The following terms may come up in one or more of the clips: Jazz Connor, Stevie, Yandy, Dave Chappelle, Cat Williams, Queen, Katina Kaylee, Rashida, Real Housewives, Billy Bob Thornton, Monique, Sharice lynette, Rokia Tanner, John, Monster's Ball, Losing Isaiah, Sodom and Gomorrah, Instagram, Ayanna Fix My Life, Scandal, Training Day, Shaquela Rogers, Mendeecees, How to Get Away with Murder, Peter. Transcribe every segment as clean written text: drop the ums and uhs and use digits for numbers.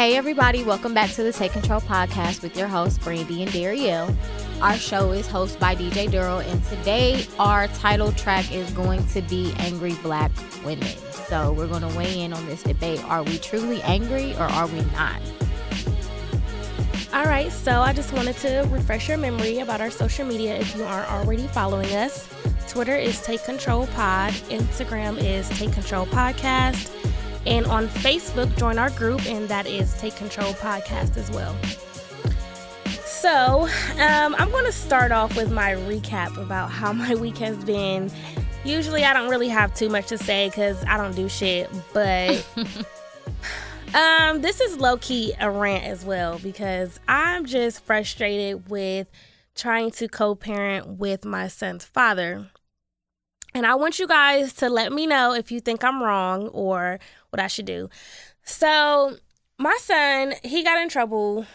Hey everybody, welcome back to the Take Control Podcast with your hosts Brandy and Darielle. Our show is hosted by DJ Durrell, and today our title track is going to be Angry Black Women. So we're going to weigh in on this debate. Are we truly angry or are we not? All right, so I just wanted to refresh your memory about our social media if you aren't already following us. Twitter is Take Control Pod, Instagram is Take Control Podcast, and on Facebook, join our group, and that is Take Control Podcast as well. So, I'm going to start off with my recap about how my week has been. Usually, I don't really have too much to say because I don't do shit, but this is low-key a rant as well because I'm just frustrated with trying to co-parent with my son's father. And I want you guys to let me know if you think I'm wrong or what I should do. So my son, he got in trouble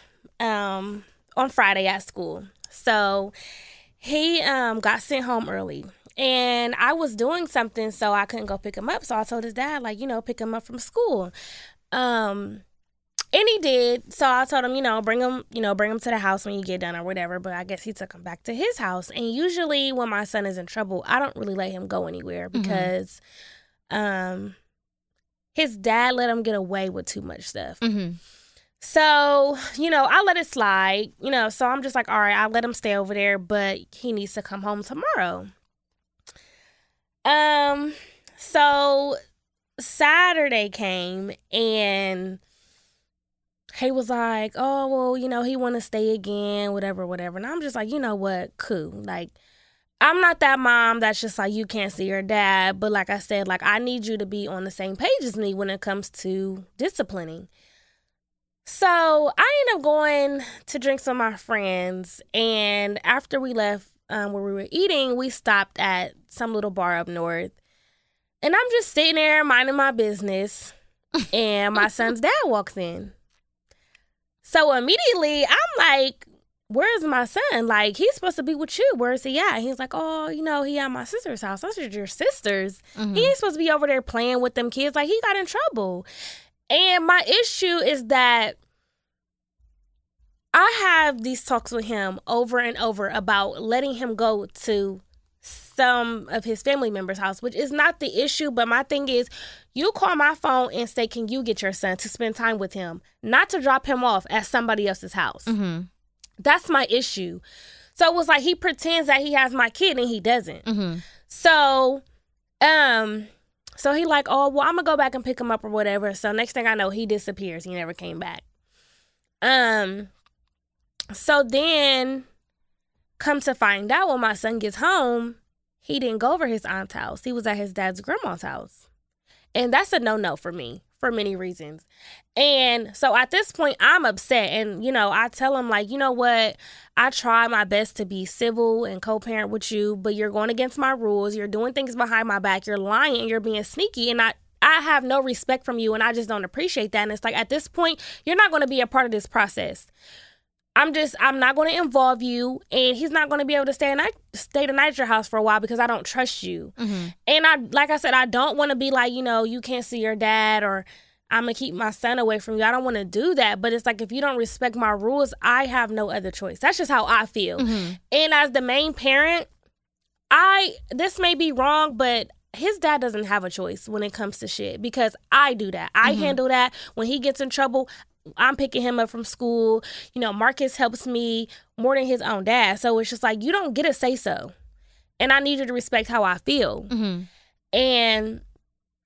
on Friday at school. So he got sent home early. And I was doing something, so I couldn't go pick him up. So I told his dad, like, you know, pick him up from school. And he did. So I told him, bring him to the house when you get done or whatever. But I guess he took him back to his house. And usually when my son is in trouble, I don't really let him go anywhere because his dad let him get away with too much stuff. Mm-hmm. So, I let it slide, so I'm just like, all right, I'll let him stay over there, but he needs to come home tomorrow. So Saturday came and he was like, oh, well, he want to stay again, whatever. And I'm just like, you know what? Cool. Like, I'm not that mom that's just like, you can't see your dad. But like I said, like, I need you to be on the same page as me when it comes to disciplining. So I ended up going to drinks with my friends. And after we left where we were eating, we stopped at some little bar up north. And I'm just sitting there minding my business. And my son's dad walks in. So immediately, I'm like, where's my son? Like, he's supposed to be with you. Where's he at? He's like, oh, he at my sister's house. I said, your sister's? Mm-hmm. He ain't supposed to be over there playing with them kids. Like, he got in trouble. And my issue is that I have these talks with him over and over about letting him go to some of his family members' house, which is not the issue. But my thing is, you call my phone and say, can you get your son to spend time with him, not to drop him off at somebody else's house? Mm-hmm. That's my issue. So it was like he pretends that he has my kid and he doesn't. Mm-hmm. So he like, oh, well, I'm going to go back and pick him up or whatever. So next thing I know, he disappears. He never came back. So then come to find out when my son gets home, he didn't go over his aunt's house. He was at his dad's grandma's house. And that's a no-no for me for many reasons. And so at this point, I'm upset. And, I tell him, like, you know what? I try my best to be civil and co-parent with you, but you're going against my rules. You're doing things behind my back. You're lying and you're being sneaky. And I have no respect from you, and I just don't appreciate that. And it's like, at this point, you're not going to be a part of this process. I'm not going to involve you, and he's not going to be able to stay the night at your house for a while because I don't trust you. Mm-hmm. And like I said, I don't want to be like, you can't see your dad, or I'm going to keep my son away from you. I don't want to do that. But it's like, if you don't respect my rules, I have no other choice. That's just how I feel. Mm-hmm. And as the main parent, this may be wrong, but his dad doesn't have a choice when it comes to shit because I do that. I handle that. When he gets in trouble, I'm picking him up from school. Marcus helps me more than his own dad. So it's just like, you don't get a say-so. And I need you to respect how I feel. Mm-hmm. And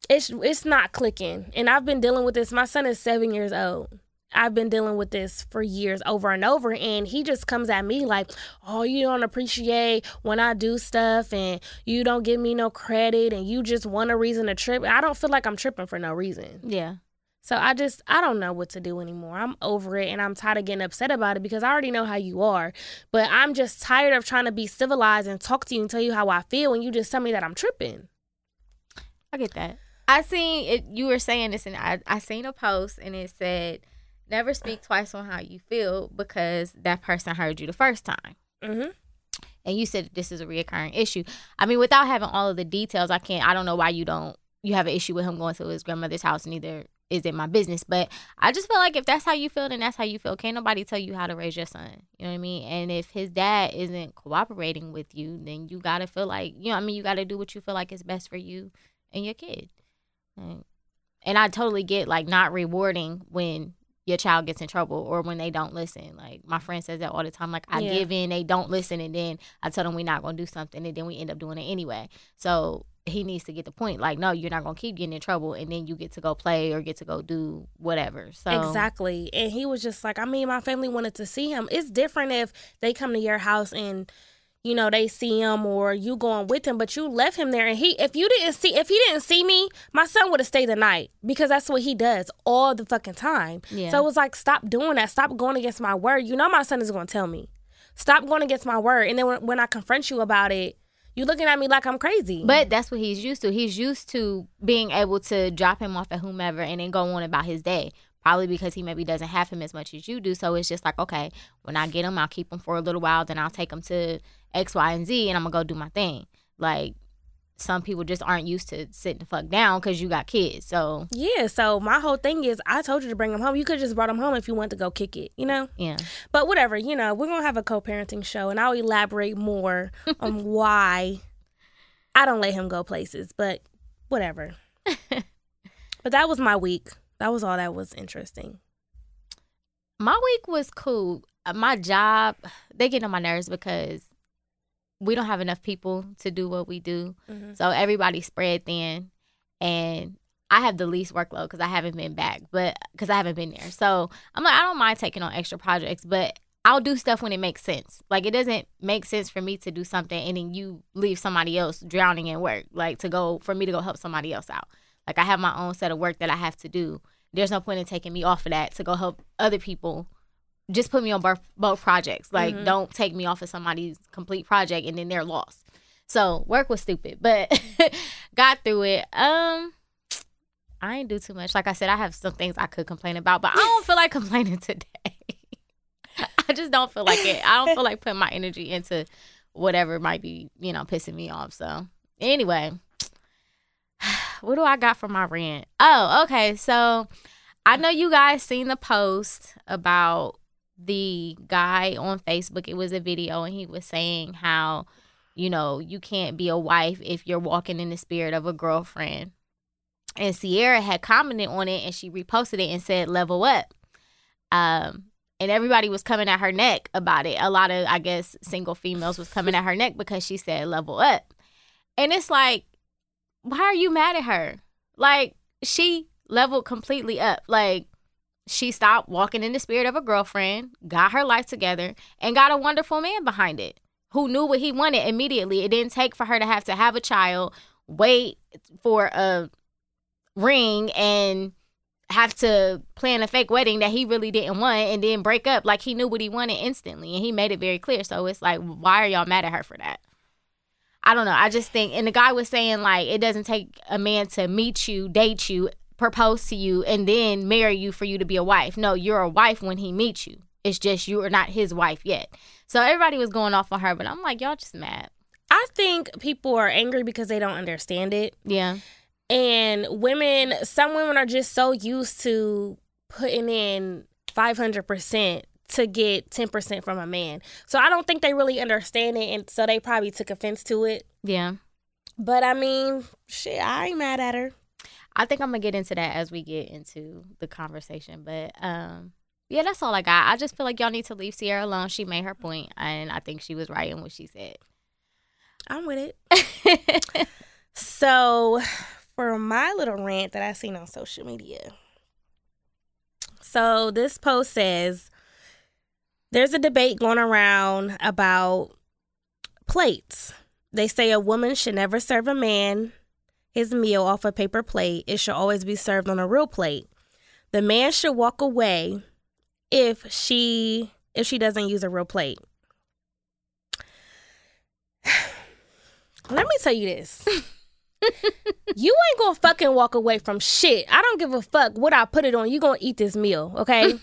it's not clicking. And I've been dealing with this. My son is 7 years old. I've been dealing with this for years over and over. And he just comes at me like, oh, you don't appreciate when I do stuff. And you don't give me no credit. And you just want a reason to trip. I don't feel like I'm tripping for no reason. Yeah. So I don't know what to do anymore. I'm over it, and I'm tired of getting upset about it because I already know how you are. But I'm just tired of trying to be civilized and talk to you and tell you how I feel, and you just tell me that I'm tripping. I get that. I seen it. You were saying this, and I seen a post, and it said, never speak twice on how you feel because that person heard you the first time. Mm-hmm. And you said this is a reoccurring issue. I mean, without having all of the details, I don't know why you have an issue with him going to his grandmother's house and either isn't my business. But I just feel like if that's how you feel, then that's how you feel. Can't nobody tell you how to raise your son. You know what I mean? And if his dad isn't cooperating with you, then you got to feel like, you know what I mean? You got to do what you feel like is best for you and your kid. And I totally get, like, not rewarding when your child gets in trouble or when they don't listen. Like, my friend says that all the time. Like, I give in, they don't listen, and then I tell them we're not going to do something, and then we end up doing it anyway. So he needs to get the point. Like, no, you're not going to keep getting in trouble, and then you get to go play or get to go do whatever. So exactly. And he was just like, I mean, my family wanted to see him. It's different if they come to your house and, you know, they see him or you going with him, but you left him there. And if he didn't see me, my son would have stayed the night, because that's what he does all the fucking time. Yeah. So it was like, stop doing that. Stop going against my word. You know my son is going to tell me. Stop going against my word. And then when I confront you about it, you're looking at me like I'm crazy. But that's what he's used to. He's used to being able to drop him off at whomever and then go on about his day. Probably because he maybe doesn't have him as much as you do. So it's just like, okay, when I get him, I'll keep him for a little while. Then I'll take him to X, Y, and Z, and I'm going to go do my thing. Like, some people just aren't used to sitting the fuck down because you got kids, so. Yeah, so my whole thing is, I told you to bring him home. You could have just brought him home if you wanted to go kick it, you know? Yeah. But whatever, you know, we're going to have a co-parenting show, and I'll elaborate more on why I don't let him go places, but whatever. But that was my week. That was all that was interesting. My week was cool. My job, they get on my nerves because we don't have enough people to do what we do. Mm-hmm. So everybody's spread thin. And I have the least workload because I haven't been back, but because I haven't been there. So I'm like, I don't mind taking on extra projects, but I'll do stuff when it makes sense. Like, it doesn't make sense for me to do something and then you leave somebody else drowning in work, like for me to go help somebody else out. Like, I have my own set of work that I have to do. There's no point in taking me off of that to go help other people. Just put me on both projects. Like, mm-hmm. Don't take me off of somebody's complete project and then they're lost. So work was stupid, but got through it. I ain't do too much. Like I said, I have some things I could complain about, but I don't feel like complaining today. I just don't feel like it. I don't feel like putting my energy into whatever might be, you know, pissing me off. So anyway, what do I got for my rant? Oh, okay. So I know you guys seen the post about the guy on Facebook. It was a video, and he was saying how, you know, you can't be a wife if you're walking in the spirit of a girlfriend. And Sierra had commented on it, and she reposted it and said, level up. And everybody was coming at her neck about it. A lot of, I guess, single females was coming at her neck because she said, level up. And it's like, why are you mad at her? Like, she leveled completely up. Like, she stopped walking in the spirit of a girlfriend, got her life together, and got a wonderful man behind it who knew what he wanted immediately. It didn't take for her to have a child, wait for a ring, and have to plan a fake wedding that he really didn't want, and then break up. Like, he knew what he wanted instantly, and he made it very clear. So it's like, why are y'all mad at her for that? I don't know. I just think, and the guy was saying, like, it doesn't take a man to meet you, date you, propose to you, and then marry you for you to be a wife. No, you're a wife when he meets you. It's just you are not his wife yet. So everybody was going off on her, but I'm like, y'all just mad. I think people are angry because they don't understand it. Yeah. And some women are just so used to putting in 500% to get 10% from a man. So I don't think they really understand it, and so they probably took offense to it. Yeah. But I mean, shit, I ain't mad at her. I think I'm going to get into that as we get into the conversation. But, yeah, that's all I got. I just feel like y'all need to leave Sierra alone. She made her point, and I think she was right in what she said. I'm with it. So, for my little rant that I seen on social media. So, this post says, there's a debate going around about plates. They say a woman should never serve a man his meal off a paper plate. It should always be served on a real plate. The man should walk away if she doesn't use a real plate. Let me tell you this. You ain't gonna fucking walk away from shit. I don't give a fuck what I put it on. You gonna eat this meal, okay?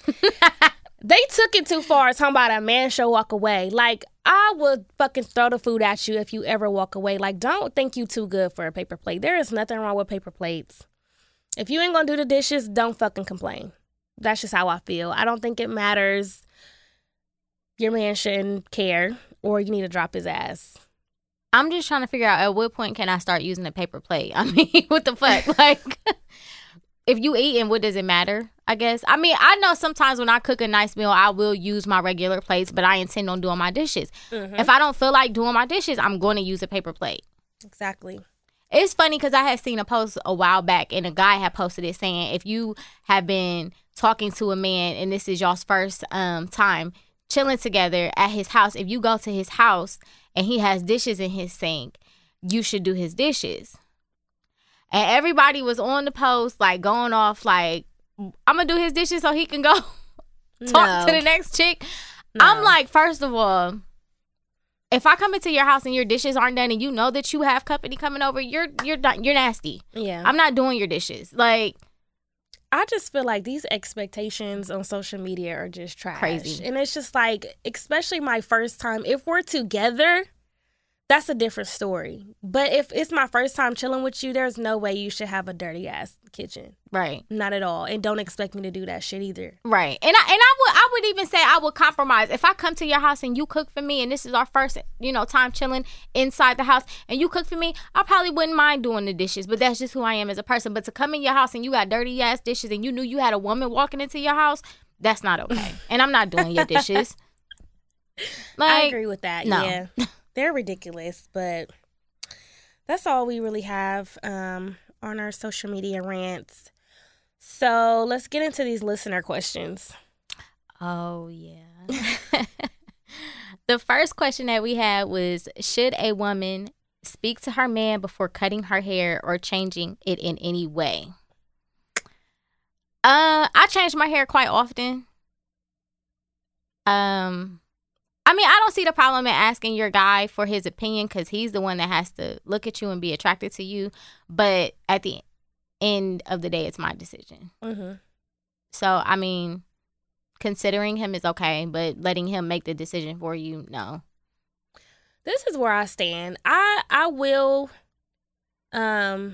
They took it too far talking about a man should walk away. Like, I would fucking throw the food at you if you ever walk away. Like, don't think you too good for a paper plate. There is nothing wrong with paper plates. If you ain't gonna do the dishes, don't fucking complain. That's just how I feel. I don't think it matters. Your man shouldn't care, or you need to drop his ass. I'm just trying to figure out at what point can I start using a paper plate? I mean, what the fuck? Like, if you eating, what does it matter, I guess? I mean, I know sometimes when I cook a nice meal, I will use my regular plates, but I intend on doing my dishes. Mm-hmm. If I don't feel like doing my dishes, I'm going to use a paper plate. Exactly. It's funny because I had seen a post a while back, and a guy had posted it saying, if you have been talking to a man and this is y'all's first time chilling together at his house, if you go to his house and he has dishes in his sink, you should do his dishes. And everybody was on the post, like, going off, like, I'm going to do his dishes so he can go talk to the next chick. No. I'm like, first of all, if I come into your house and your dishes aren't done and you know that you have company coming over, you're nasty. Yeah. I'm not doing your dishes. Like, I just feel like these expectations on social media are just trash. Crazy. And it's just like, especially my first time, if we're together, that's a different story. But if it's my first time chilling with you, there's no way you should have a dirty ass kitchen. Right. Not at all. And don't expect me to do that shit either. Right. And I would even say I would compromise. If I come to your house and you cook for me, and this is our first, time chilling inside the house, and you cook for me, I probably wouldn't mind doing the dishes. But that's just who I am as a person. But to come in your house and you got dirty ass dishes and you knew you had a woman walking into your house, that's not okay. And I'm not doing your dishes. Like, I agree with that. No. Yeah. They're ridiculous, but that's all we really have on our social media rants. So let's get into these listener questions. Oh, yeah. The first question that we had was, should a woman speak to her man before cutting her hair or changing it in any way? I change my hair quite often. I mean, I don't see the problem in asking your guy for his opinion because he's the one that has to look at you and be attracted to you. But at the end of the day, it's my decision. Mm-hmm. So, I mean, considering him is okay, but letting him make the decision for you, no. This is where I stand. I will, I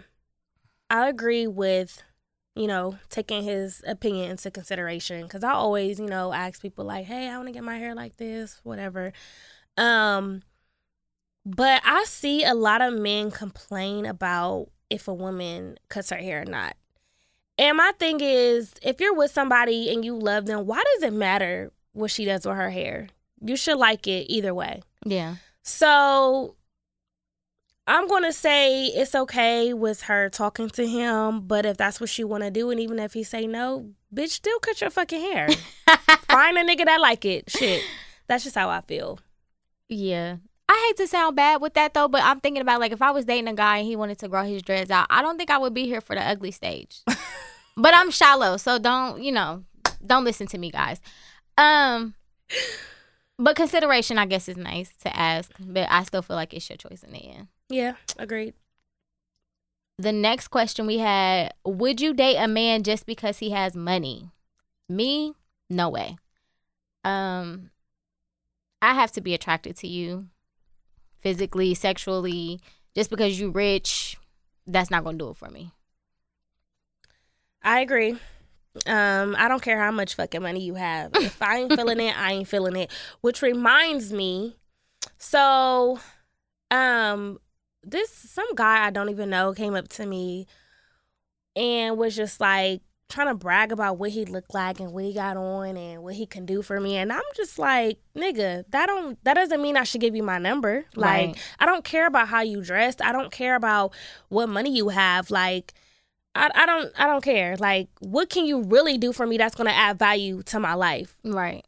agree with, taking his opinion into consideration. Because I always, ask people like, hey, I want to get my hair like this, whatever. But I see a lot of men complain about if a woman cuts her hair or not. And my thing is, if you're with somebody and you love them, why does it matter what she does with her hair? You should like it either way. Yeah. So I'm going to say it's okay with her talking to him, but if that's what she want to do, and even if he say no, bitch, still cut your fucking hair. Find a nigga that like it. Shit. That's just how I feel. Yeah. I hate to sound bad with that, though, but I'm thinking about, like, if I was dating a guy and he wanted to grow his dreads out, I don't think I would be here for the ugly stage. But I'm shallow, so don't listen to me, guys. But consideration, I guess, is nice to ask, but I still feel like it's your choice in the end. Yeah, agreed. The next question we had, would you date a man just because he has money? Me? No way. I have to be attracted to you physically, sexually. Just because you rich, that's not going to do it for me. I agree. I don't care how much fucking money you have. If I ain't feeling it, I ain't feeling it. Which reminds me, so some guy I don't even know came up to me and was just like trying to brag about what he looked like and what he got on and what he can do for me. And I'm just like, nigga, that doesn't mean I should give you my number. Like, right. I don't care about how you dressed. I don't care about what money you have. Like, I don't care. Like, what can you really do for me that's going to add value to my life? Right.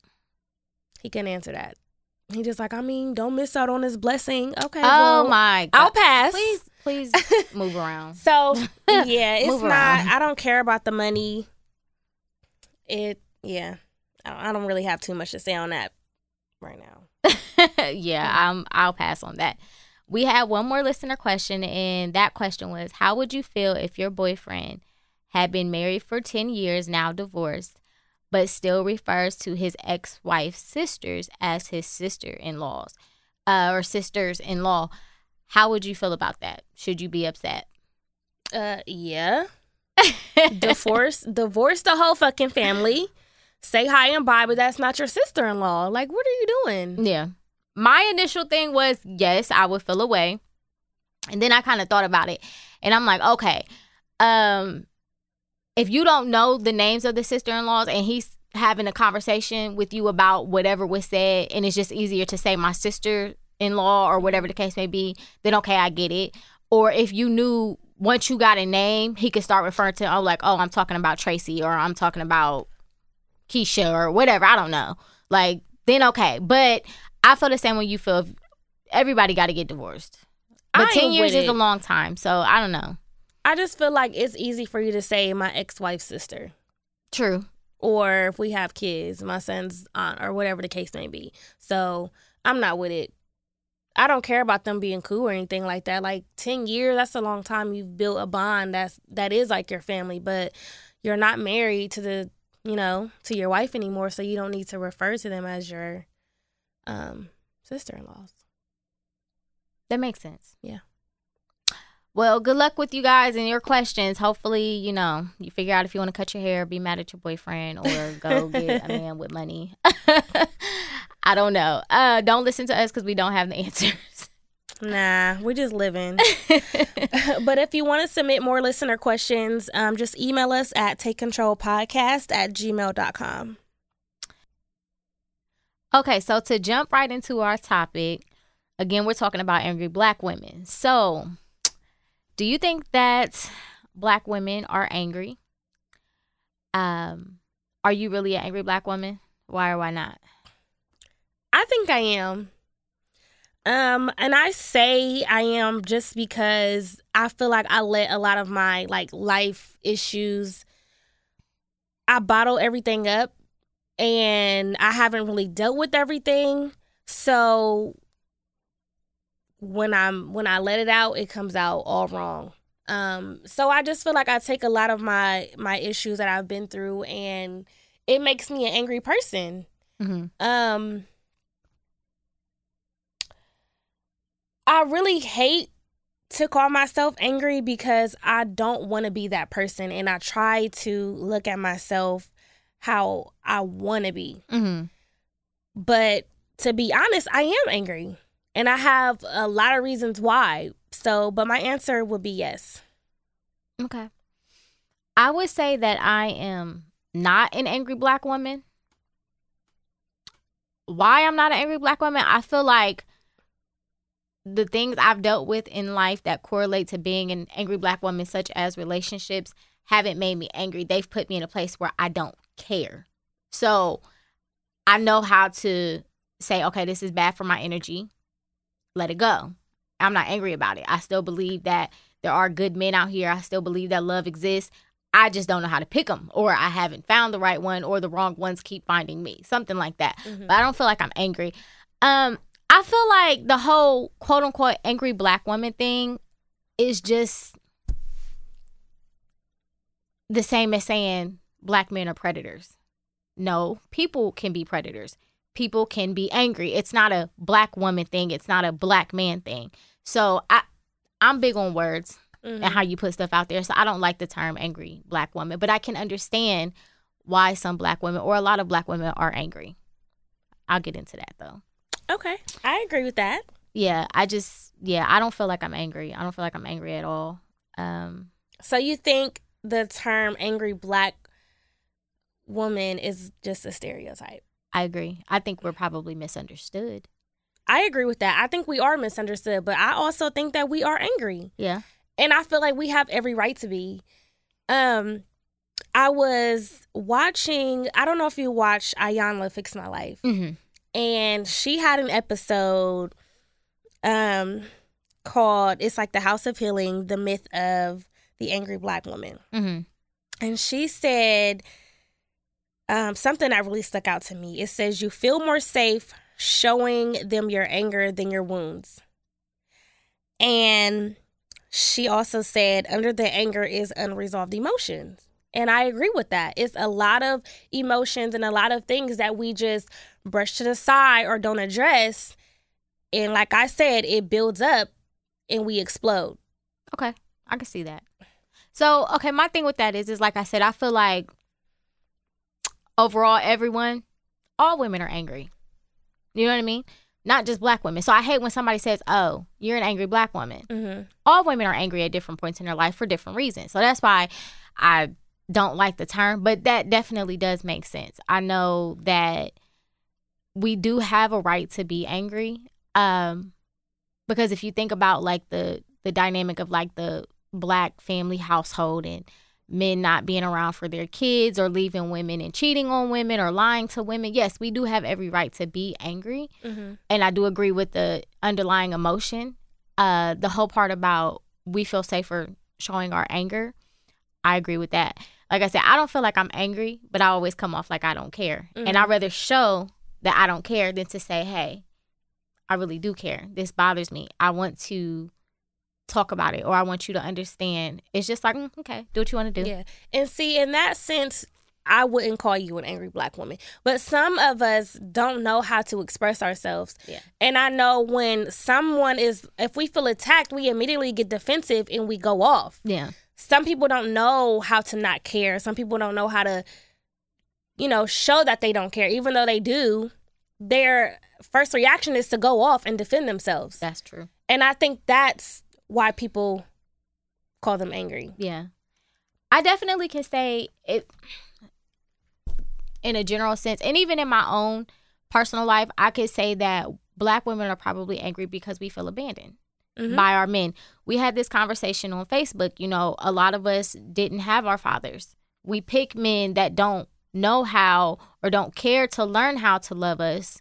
He couldn't answer that. He just like, I mean, don't miss out on this blessing. Okay, oh, well, my God. I'll pass. Please move around. So, yeah, it's not, around. I don't care about the money. I don't really have too much to say on that right now. Yeah, I'll pass on that. We had one more listener question, and that question was, how would you feel if your boyfriend had been married for 10 years, now divorced, but still refers to his ex-wife's sisters as his sister-in-laws or sisters-in-law? How would you feel about that? Should you be upset? Yeah. Divorce the whole fucking family. Say hi and bye, but that's not your sister-in-law. Like, what are you doing? Yeah. My initial thing was, yes, I would feel away. And then I kind of thought about it. And I'm like, okay, if you don't know the names of the sister-in-laws and he's having a conversation with you about whatever was said, and it's just easier to say my sister-in-law or whatever the case may be, then okay, I get it. Or if you knew once you got a name, he could start referring to, oh, like, oh, I'm talking about Tracy, or I'm talking about Keisha, or whatever. I don't know. Like, then okay. But I feel the same way you feel. Everybody got to get divorced. But 10 years is a long time, so I don't know. I just feel like it's easy for you to say my ex-wife's sister. True. Or if we have kids, my son's aunt, or whatever the case may be. So I'm not with it. I don't care about them being cool or anything like that. Like, 10 years, that's a long time. You've built a bond that is like your family, but you're not married to to your wife anymore, so you don't need to refer to them as your sister-in-laws. That makes sense. Yeah. Well, good luck with you guys and your questions. Hopefully, you figure out if you want to cut your hair, be mad at your boyfriend, or go get a man with money. I don't know. Don't listen to us because we don't have the answers. Nah, we're just living. But if you want to submit more listener questions, just email us at takecontrolpodcast@gmail.com. Okay, so to jump right into our topic, again, we're talking about angry black women. So, do you think that black women are angry? Are you really an angry black woman? Why or why not? I think I am. And I say I am just because I feel like I let a lot of my life issues, I bottle everything up, and I haven't really dealt with everything. So when I let it out, it comes out all wrong. So I just feel like I take a lot of my issues that I've been through, and it makes me an angry person. Mm-hmm. I really hate to call myself angry because I don't want to be that person, and I try to look at myself how I want to be. Mm-hmm. But to be honest, I am angry, and I have a lot of reasons why. So, but my answer would be yes. Okay. I would say that I am not an angry black woman. Why I'm not an angry black woman? I feel like the things I've dealt with in life that correlate to being an angry black woman, such as relationships, haven't made me angry. They've put me in a place where I don't care. So I know how to say, okay, this is bad for my energy. Let it go. I'm not angry about it. I still believe that there are good men out here. I still believe that love exists. I just don't know how to pick them, or I haven't found the right one, or the wrong ones keep finding me. Something like that. Mm-hmm. But I don't feel like I'm angry. I feel like the whole quote-unquote angry black woman thing is just the same as saying black men are predators. No, people can be predators. People can be angry. It's not a black woman thing. It's not a black man thing. So I'm big on words, mm-hmm, and how you put stuff out there. So I don't like the term angry black woman, but I can understand why some black women, or a lot of black women, are angry. I'll get into that, though. Okay, I agree with that. Yeah, I don't feel like I'm angry. I don't feel like I'm angry at all. So you think the term angry black woman is just a stereotype? I agree. I think we're probably misunderstood. I agree with that. I think we are misunderstood, but I also think that we are angry. Yeah. And I feel like we have every right to be. I was watching, I don't know if you watch Ayanna Fix My Life. Mm-hmm. And she had an episode called, it's like the House of Healing, the myth of the angry black woman. Mm-hmm. And she said something that really stuck out to me. It says, you feel more safe showing them your anger than your wounds. And she also said, under the anger is unresolved emotions. And I agree with that. It's a lot of emotions and a lot of things that we just brush to the side or don't address. And like I said, it builds up and we explode. Okay. I can see that. So, okay, my thing with that is like I said, I feel like overall all women are angry. You know what I mean? Not just black women. So I hate when somebody says, oh, you're an angry black woman. Mm-hmm. All women are angry at different points in their life for different reasons. So that's why I don't like the term, but that definitely does make sense. I know that we do have a right to be angry, because if you think about like the dynamic of like the black family household and men not being around for their kids or leaving women and cheating on women or lying to women. Yes, we do have every right to be angry. Mm-hmm. And I do agree with the underlying emotion. The whole part about we feel safer showing our anger. I agree with that. Like I said, I don't feel like I'm angry, but I always come off like I don't care. Mm-hmm. And I'd rather show that I don't care than to say, hey, I really do care. This bothers me. I want to talk about it, or I want you to understand. It's just like, okay, do what you want to do. Yeah. And see, in that sense, I wouldn't call you an angry black woman, but some of us don't know how to express ourselves. Yeah. And I know when someone is, if we feel attacked, we immediately get defensive and we go off. Yeah. Some people don't know how to not care. Some people don't know how to, you know, show that they don't care. Even though they do, their first reaction is to go off and defend themselves. That's true. And I think that's why people call them angry. Yeah. I definitely can say it in a general sense. And even in my own personal life, I could say that black women are probably angry because we feel abandoned. Mm-hmm. By our men. We had this conversation on Facebook. You know, a lot of us didn't have our fathers. We pick men that don't know how or don't care to learn how to love us.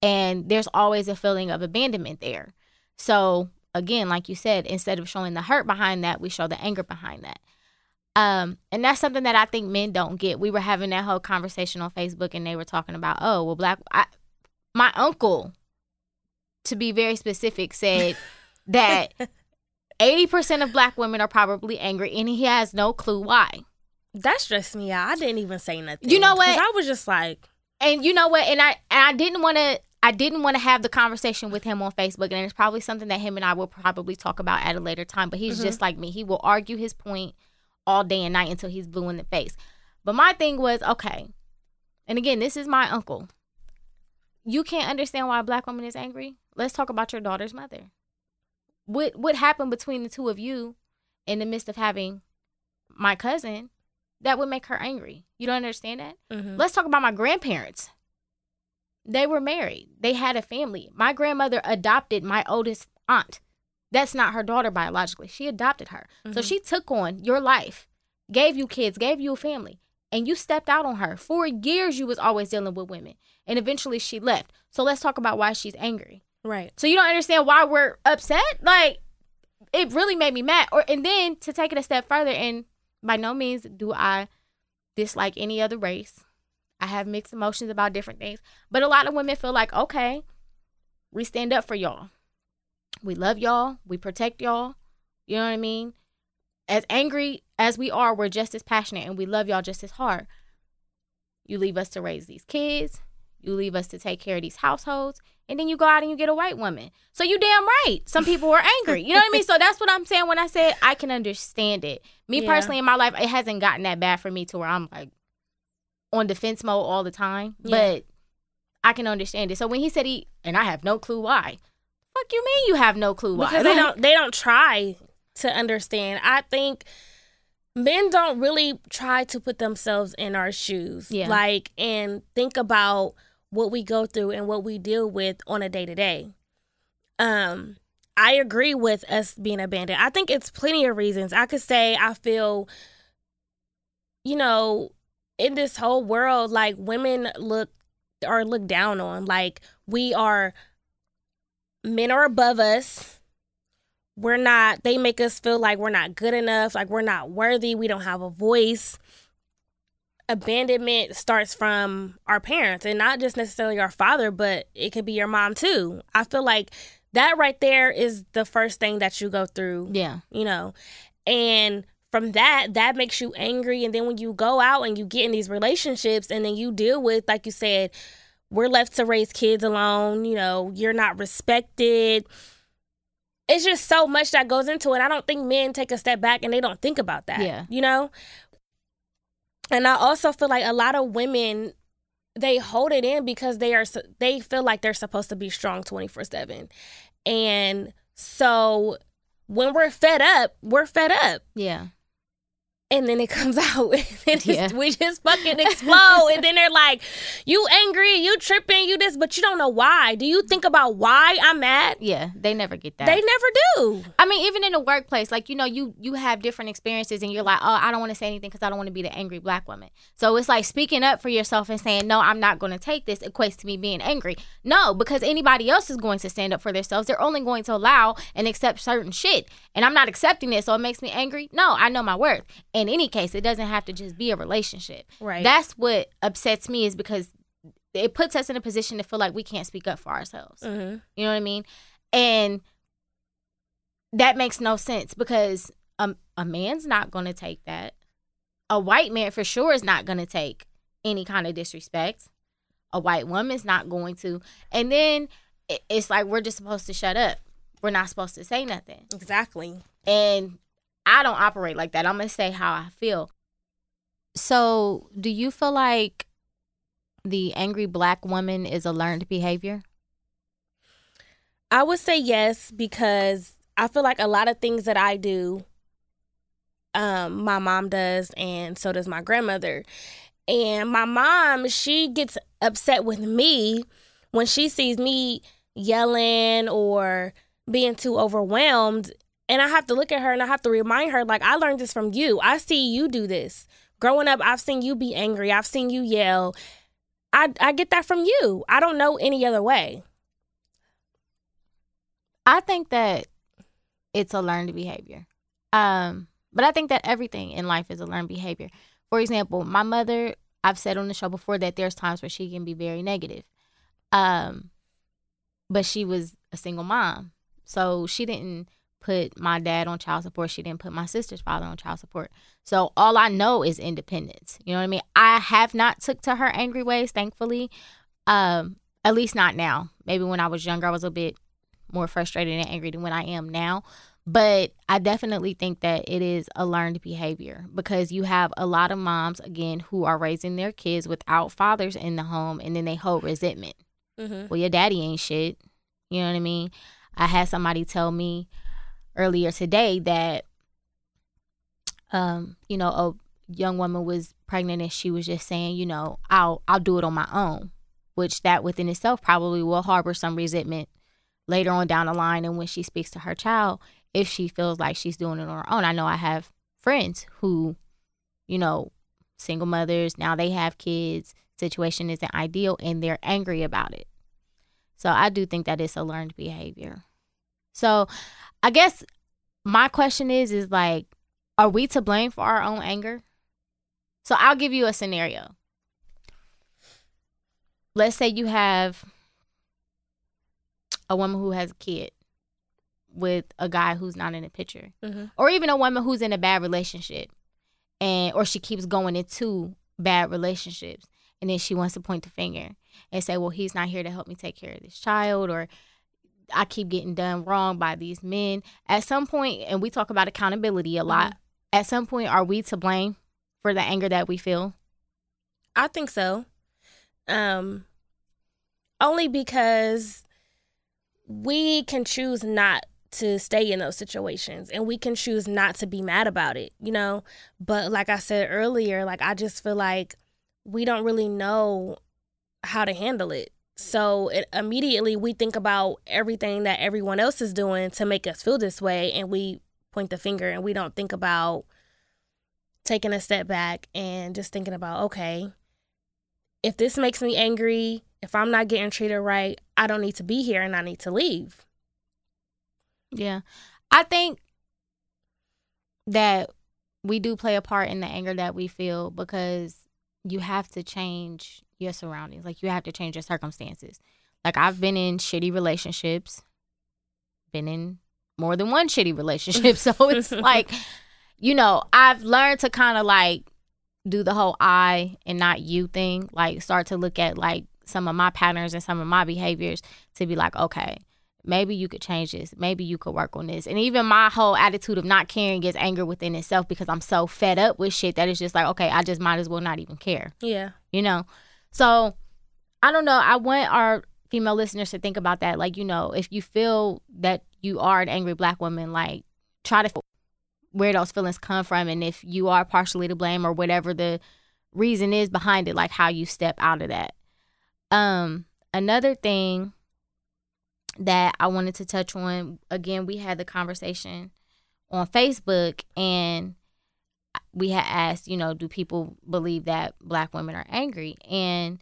And there's always a feeling of abandonment there. So again, like you said, instead of showing the hurt behind that, we show the anger behind that. And that's something that I think men don't get. We were having that whole conversation on Facebook and they were talking about, oh, well, my uncle, to be very specific, said that 80% of black women are probably angry, and he has no clue why. That stressed me out. I didn't even say nothing. You know what? Because I was just like, and you know what? And I didn't want to. I didn't want to have the conversation with him on Facebook, and it's probably something that him and I will probably talk about at a later time. But he's mm-hmm. just like me. He will argue his point all day and night until he's blue in the face. But my thing was, okay, and again, this is my uncle. You can't understand why a black woman is angry? Let's talk about your daughter's mother. What happened between the two of you in the midst of having my cousin that would make her angry? You don't understand that? Mm-hmm. Let's talk about my grandparents. They were married. They had a family. My grandmother adopted my oldest aunt. That's not her daughter biologically. She adopted her. Mm-hmm. So she took on your life, gave you kids, gave you a family, and you stepped out on her. For years, you was always dealing with women, and eventually she left. So let's talk about why she's angry. Right. So you don't understand why we're upset? Like, it really made me mad. And then to take it a step further, and by no means do I dislike any other race. I have mixed emotions about different things. But a lot of women feel like, okay, we stand up for y'all. We love y'all. We protect y'all. You know what I mean? As angry as we are, we're just as passionate and we love y'all just as hard. You leave us to raise these kids. You leave us to take care of these households. And then you go out and you get a white woman. So you damn right. Some people are angry. You know what I mean? So that's what I'm saying when I said I can understand it. Me personally in my life, it hasn't gotten that bad for me to where I'm like, on defense mode all the time, but I can understand it. So when he said and I have no clue why. Fuck you mean you have no clue why? Because they don't try to understand. I think men don't really try to put themselves in our shoes, like, and think about what we go through and what we deal with on a day to day. I agree with us being abandoned. I think it's plenty of reasons. I could say I feel, you know, in this whole world, like, women looked down on. Like, men are above us. They make us feel like we're not good enough, like we're not worthy, we don't have a voice. Abandonment starts from our parents, and not just necessarily our father, but it could be your mom too. I feel like that right there is the first thing that you go through. Yeah. You know, and from that makes you angry. And then when you go out and you get in these relationships and then you deal with, like you said, we're left to raise kids alone, you know, you're not respected. it's just so much that goes into it. I don't think men take a step back and they don't think about that. Yeah. You know? And I also feel like a lot of women, they hold it in because they feel like they're supposed to be strong 24/7. And so when we're fed up. Yeah. And then it comes out. And we just fucking explode. And then they're like, you angry, you tripping, you this, but you don't know why. Do you think about why I'm mad? Yeah, they never get that. They never do. I mean, even in the workplace, like, you know, you have different experiences and you're like, oh, I don't want to say anything because I don't want to be the angry black woman. So it's like speaking up for yourself and saying, no, I'm not going to take this equates to me being angry. No, because anybody else is going to stand up for themselves. They're only going to allow and accept certain shit. And I'm not accepting this, so it makes me angry. No, I know my worth. In any case, it doesn't have to just be a relationship. Right. That's what upsets me, is because it puts us in a position to feel like we can't speak up for ourselves. Mm-hmm. You know what I mean? And that makes no sense, because a man's not going to take that. A white man for sure is not going to take any kind of disrespect. A white woman's not going to. And then it's like we're just supposed to shut up. We're not supposed to say nothing. Exactly. And I don't operate like that. I'm going to say how I feel. So do you feel like the angry black woman is a learned behavior? I would say yes, because I feel like a lot of things that I do, my mom does, and so does my grandmother. And my mom, she gets upset with me when she sees me yelling or being too overwhelmed. And I have to look at her and I have to remind her, like, I learned this from you. I see you do this. Growing up, I've seen you be angry. I've seen you yell. I get that from you. I don't know any other way. I think that it's a learned behavior. But I think that everything in life is a learned behavior. For example, my mother, I've said on the show before that there's times where she can be very negative. But she was a single mom. So she didn't put my dad on child support. She didn't put my sister's father on child support. So all I know is independence. You know what I mean? I have not took to her angry ways, thankfully. At least not now. Maybe when I was younger, I was a bit more frustrated and angry than when I am now. But I definitely think that it is a learned behavior, because you have a lot of moms, again, who are raising their kids without fathers in the home, and then they hold resentment. Mm-hmm. Well, your daddy ain't shit. You know what I mean? I had somebody tell me earlier today that, you know, a young woman was pregnant and she was just saying, you know, I'll do it on my own, which that within itself probably will harbor some resentment later on down the line. And when she speaks to her child, if she feels like she's doing it on her own. I know I have friends who, you know, single mothers, now they have kids, situation isn't ideal, and they're angry about it. So I do think that it's a learned behavior. So I guess my question is like, are we to blame for our own anger? So I'll give you a scenario. Let's say you have a woman who has a kid with a guy who's not in the picture. Mm-hmm. Or even a woman who's in a bad relationship, and or she keeps going into bad relationships, and then she wants to point the finger and say, well, he's not here to help me take care of this child, or I keep getting done wrong by these men. At some point, and we talk about accountability a lot, mm-hmm. At some point, are we to blame for the anger that we feel? I think so. Only because we can choose not to stay in those situations, and we can choose not to be mad about it, you know? But like I said earlier, like, I just feel like we don't really know how to handle it. So immediately we think about everything that everyone else is doing to make us feel this way, and we point the finger, and we don't think about taking a step back and just thinking about, okay, if this makes me angry, if I'm not getting treated right, I don't need to be here and I need to leave. Yeah. I think that we do play a part in the anger that we feel, because you have to change your surroundings. Like, you have to change your circumstances. Like, I've been in shitty relationships, been in more than one shitty relationship. So it's like, you know, I've learned to kind of like do the whole I and not you thing, like start to look at like some of my patterns and some of my behaviors to be like, okay, maybe you could change this. Maybe you could work on this. And even my whole attitude of not caring is anger within itself, because I'm so fed up with shit that it's just like, okay, I just might as well not even care. Yeah. You know? So, I don't know. I want our female listeners to think about that. Like, you know, if you feel that you are an angry black woman, like, try to figure out where those feelings come from, and if you are partially to blame or whatever the reason is behind it, like how you step out of that. Another thing that I wanted to touch on, again, we had the conversation on Facebook, and we had asked, you know, do people believe that black women are angry? And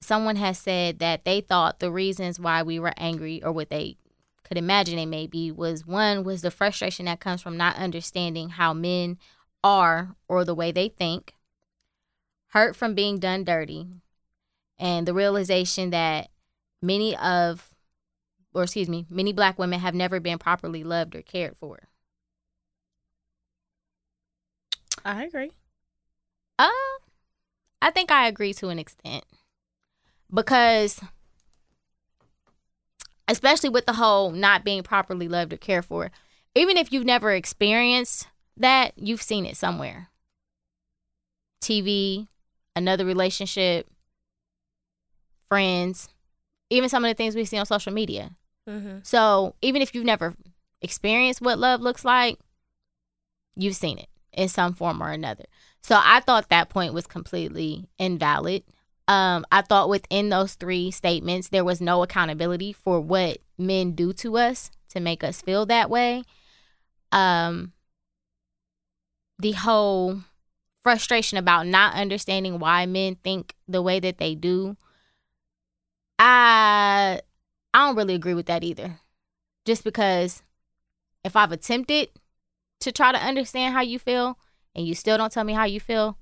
someone has said that they thought the reasons why we were angry, or what they could imagine it may be, was one was the frustration that comes from not understanding how men are or the way they think, hurt from being done dirty, and the realization that many black women have never been properly loved or cared for. I agree. I think I agree to an extent, because especially with the whole not being properly loved or cared for, even if you've never experienced that, you've seen it somewhere. TV, another relationship, friends, even some of the things we see on social media. Mm-hmm. So even if you've never experienced what love looks like, you've seen it in some form or another. So I thought that point was completely invalid. I thought within those three statements, there was no accountability for what men do to us to make us feel that way. The whole frustration about not understanding why men think the way that they do, I don't really agree with that either. Just because if I've attempted to try to understand how you feel and you still don't tell me how you feel,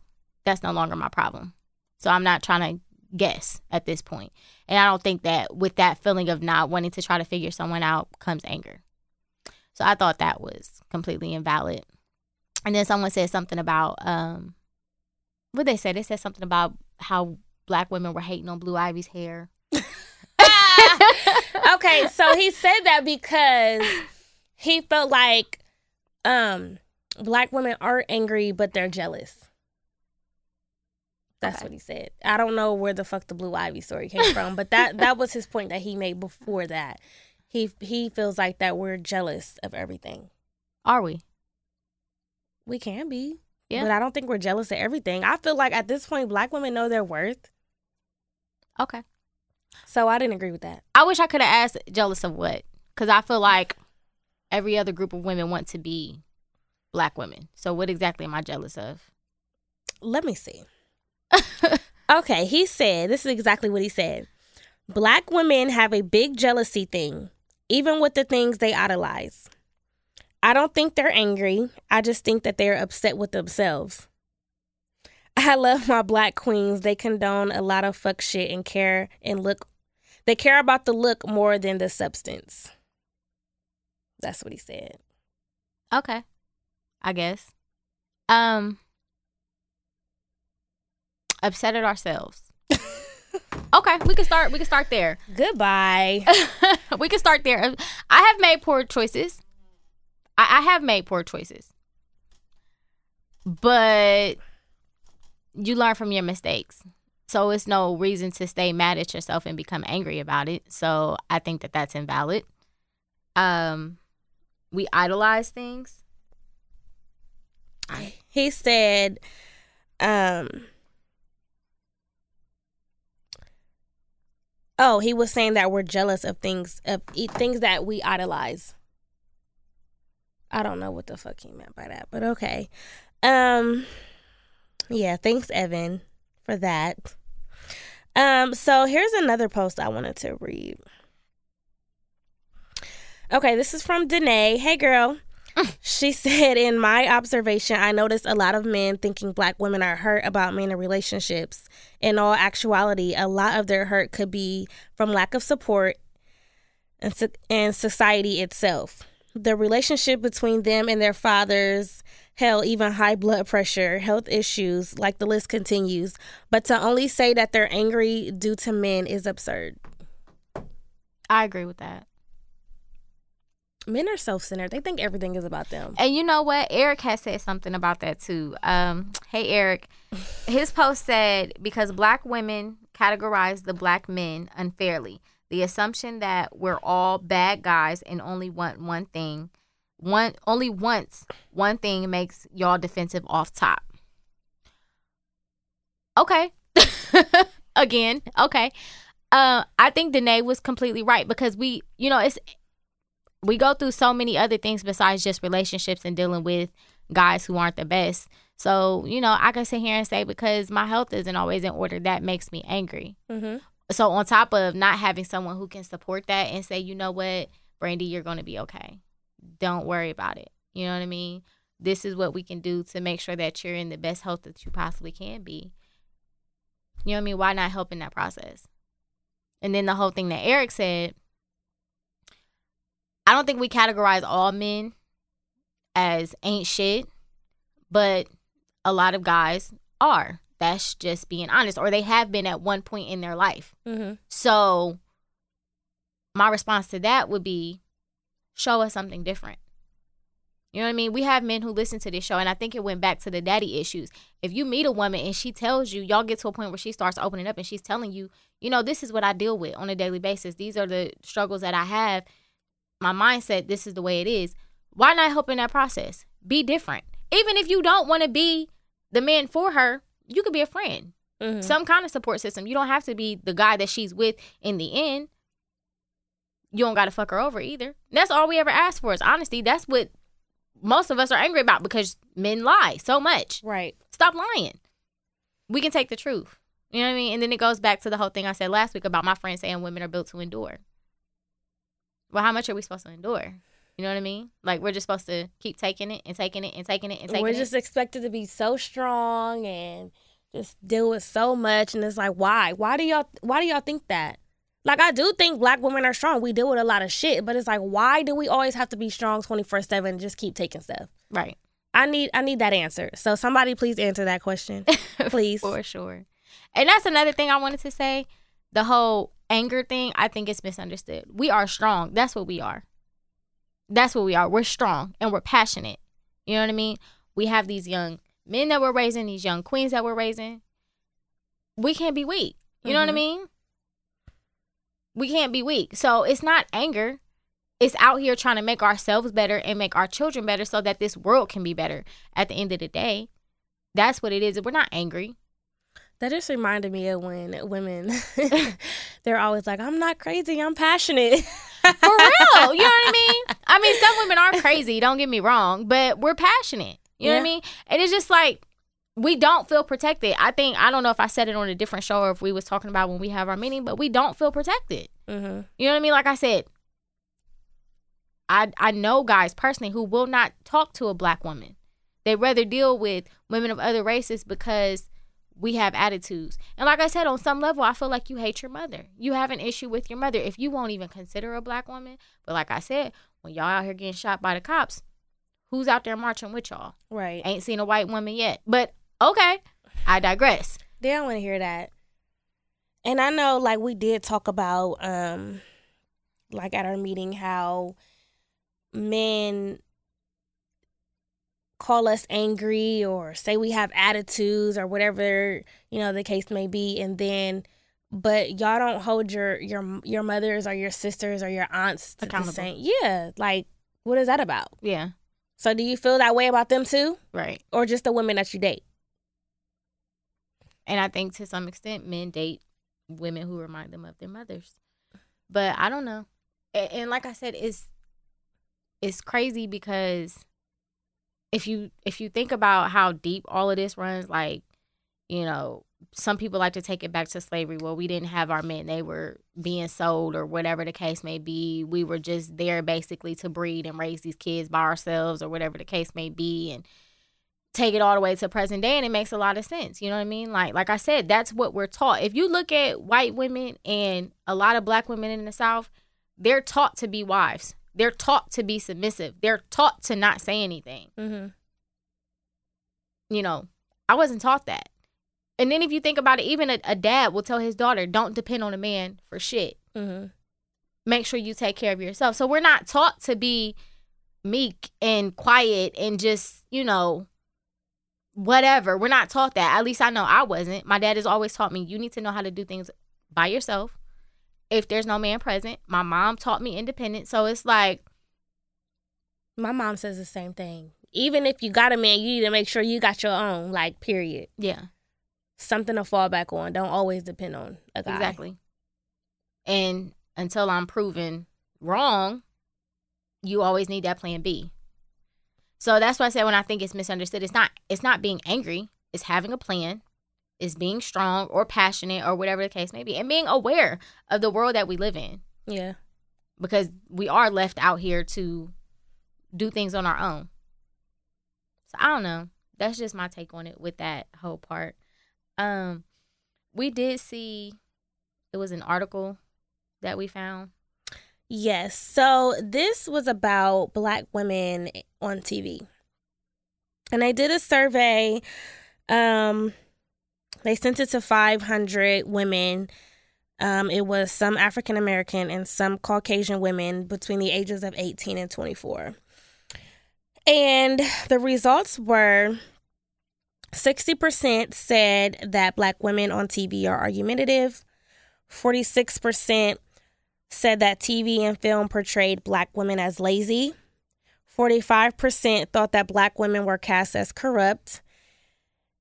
that's no longer my problem. So I'm not trying to guess at this point. And I don't think that with that feeling of not wanting to try to figure someone out comes anger. So I thought that was completely invalid. And then someone said something about, what they say? They said something about how black women were hating on Blue Ivy's hair. Okay, so he said that because he felt like black women are angry, but they're jealous. That's okay. What he said. I don't know where the fuck the Blue Ivy story came from, but that was his point that he made before that. He feels like that we're jealous of everything. Are we? We can be. Yeah. But I don't think we're jealous of everything. I feel like at this point, black women know their worth. Okay. So I didn't agree with that. I wish I could have asked jealous of what? Because I feel like every other group of women want to be black women. So what exactly am I jealous of? Let me see. Okay, he said, this is exactly what he said. Black women have a big jealousy thing, even with the things they idolize. I don't think they're angry. I just think that they're upset with themselves. I love my black queens. They condone a lot of fuck shit and care and look. They care about the look more than the substance. That's what he said. Okay, I guess. Upset at ourselves. Okay, we can start there. Goodbye. We can start there. I have made poor choices. But you learn from your mistakes. So it's no reason to stay mad at yourself and become angry about it. So I think that that's invalid. We idolize things. He said, oh, he was saying that we're jealous of things that we idolize. I don't know what the fuck he meant by that, but okay. Yeah, thanks, Evan, for that. So here's another post I wanted to read. Okay, this is from Danae. Hey, girl. She said, in my observation, I noticed a lot of men thinking black women are hurt about men in relationships. In all actuality, a lot of their hurt could be from lack of support and society itself. The relationship between them and their fathers, hell, even high blood pressure, health issues, like the list continues. But to only say that they're angry due to men is absurd. I agree with that. men are self-centered. They think everything is about them. And you know what? Eric has said something about that too. Hey, Eric. His post said, because black women categorize the black men unfairly, the assumption that we're all bad guys and only want one thing, one thing makes y'all defensive off top. Okay. Again, okay. I think Danae was completely right, because we, you know, we go through so many other things besides just relationships and dealing with guys who aren't the best. So, you know, I can sit here and say, because my health isn't always in order, that makes me angry. Mm-hmm. So on top of not having someone who can support that and say, you know what, Brandy, you're going to be okay. Don't worry about it. You know what I mean? This is what we can do to make sure that you're in the best health that you possibly can be. You know what I mean? Why not help in that process? And then the whole thing that Eric said, I don't think we categorize all men as ain't shit, but a lot of guys are. That's just being honest, or they have been at one point in their life. Mm-hmm. So my response to that would be, show us something different. You know what I mean? We have men who listen to this show, and I think it went back to the daddy issues. If you meet a woman and she tells you, y'all get to a point where she starts opening up and she's telling you, you know, this is what I deal with on a daily basis. These are the struggles that I have. My mindset, this is the way it is. Why not help in that process? Be different. Even if you don't want to be the man for her, you could be a friend. Mm-hmm. Some kind of support system. You don't have to be the guy that she's with in the end. You don't got to fuck her over either. That's all we ever ask for is honesty. That's what most of us are angry about, because men lie so much. Right. Stop lying. We can take the truth. You know what I mean? And then it goes back to the whole thing I said last week about my friend saying women are built to endure. Well, how much are we supposed to endure? You know what I mean? Like, we're just supposed to keep taking it and taking it and taking it and taking it. We're just expected to be so strong and just deal with so much. And it's like, why? Why do y'all think that? Like, I do think black women are strong. We deal with a lot of shit, but it's like, why do we always have to be strong 24/7 and just keep taking stuff? Right. I need that answer. So somebody please answer that question. Please. For sure. And that's another thing I wanted to say. The whole anger thing, I think it's misunderstood. We are strong. That's what we are. That's what we are. We're strong and we're passionate. You know what I mean? We have these young men that we're raising, these young queens that we're raising. We can't be weak. You know what I mean? We can't be weak. So it's not anger. It's out here trying to make ourselves better and make our children better so that this world can be better at the end of the day. That's what it is. We're not angry. That just reminded me of when women, they're always like, I'm not crazy, I'm passionate. For real, you know what I mean? I mean, some women are crazy, don't get me wrong, but we're passionate, you know what I mean? And it's just like, we don't feel protected. I don't know if I said it on a different show or if we was talking about when we have our meeting, but we don't feel protected. Mm-hmm. You know what I mean? Like I said, I know guys personally who will not talk to a black woman. They'd rather deal with women of other races because we have attitudes. And like I said, on some level, I feel like you hate your mother. You have an issue with your mother if you won't even consider a black woman. But like I said, when y'all out here getting shot by the cops, who's out there marching with y'all? Right. Ain't seen a white woman yet. But okay, I digress. They don't want to hear that. And I know, like, we did talk about, like, at our meeting, how men call us angry or say we have attitudes or whatever, you know, the case may be. And then, but y'all don't hold your mothers or your sisters or your aunts to the same. Yeah. Like, what is that about? Yeah. So do you feel that way about them too? Right. Or just the women that you date? And I think to some extent, men date women who remind them of their mothers. But I don't know. And like I said, it's crazy because if you think about how deep all of this runs, like, you know, some people like to take it back to slavery. Well, we didn't have our men. They were being sold or whatever the case may be. We were just there basically to breed and raise these kids by ourselves or whatever the case may be, and take it all the way to present day, and it makes a lot of sense. You know what I mean? Like I said, that's what we're taught. If you look at white women and a lot of black women in the South, they're taught to be wives. They're taught to be submissive. They're taught to not say anything. Mm-hmm. You know, I wasn't taught that. And then if you think about it, even a dad will tell his daughter, don't depend on a man for shit. Mm-hmm. make sure you take care of yourself. So we're not taught to be meek and quiet and just, you know, whatever. We're not taught that. At least I know I wasn't. My dad has always taught me, you need to know how to do things by yourself if there's no man present. My mom taught me independence. So it's like. My mom says the same thing. Even if you got a man, you need to make sure you got your own, like, period. Yeah. Something to fall back on. Don't always depend on a guy. Exactly. And until I'm proven wrong, you always need that plan B. So that's why I say when I think it's misunderstood, it's not being angry. It's having a plan. It's being strong or passionate or whatever the case may be. And being aware of the world that we live in. Yeah. Because we are left out here to do things on our own. So I don't know. That's just my take on it with that whole part. We did see it was an article that we found. Yes. So this was about Black women on TV. And they did a survey. They sent it to 500 women. It was some African American and some Caucasian women between the ages of 18 and 24. And the results were 60% said that Black women on TV are argumentative. 46% said that TV and film portrayed Black women as lazy. 45% thought that Black women were cast as corrupt,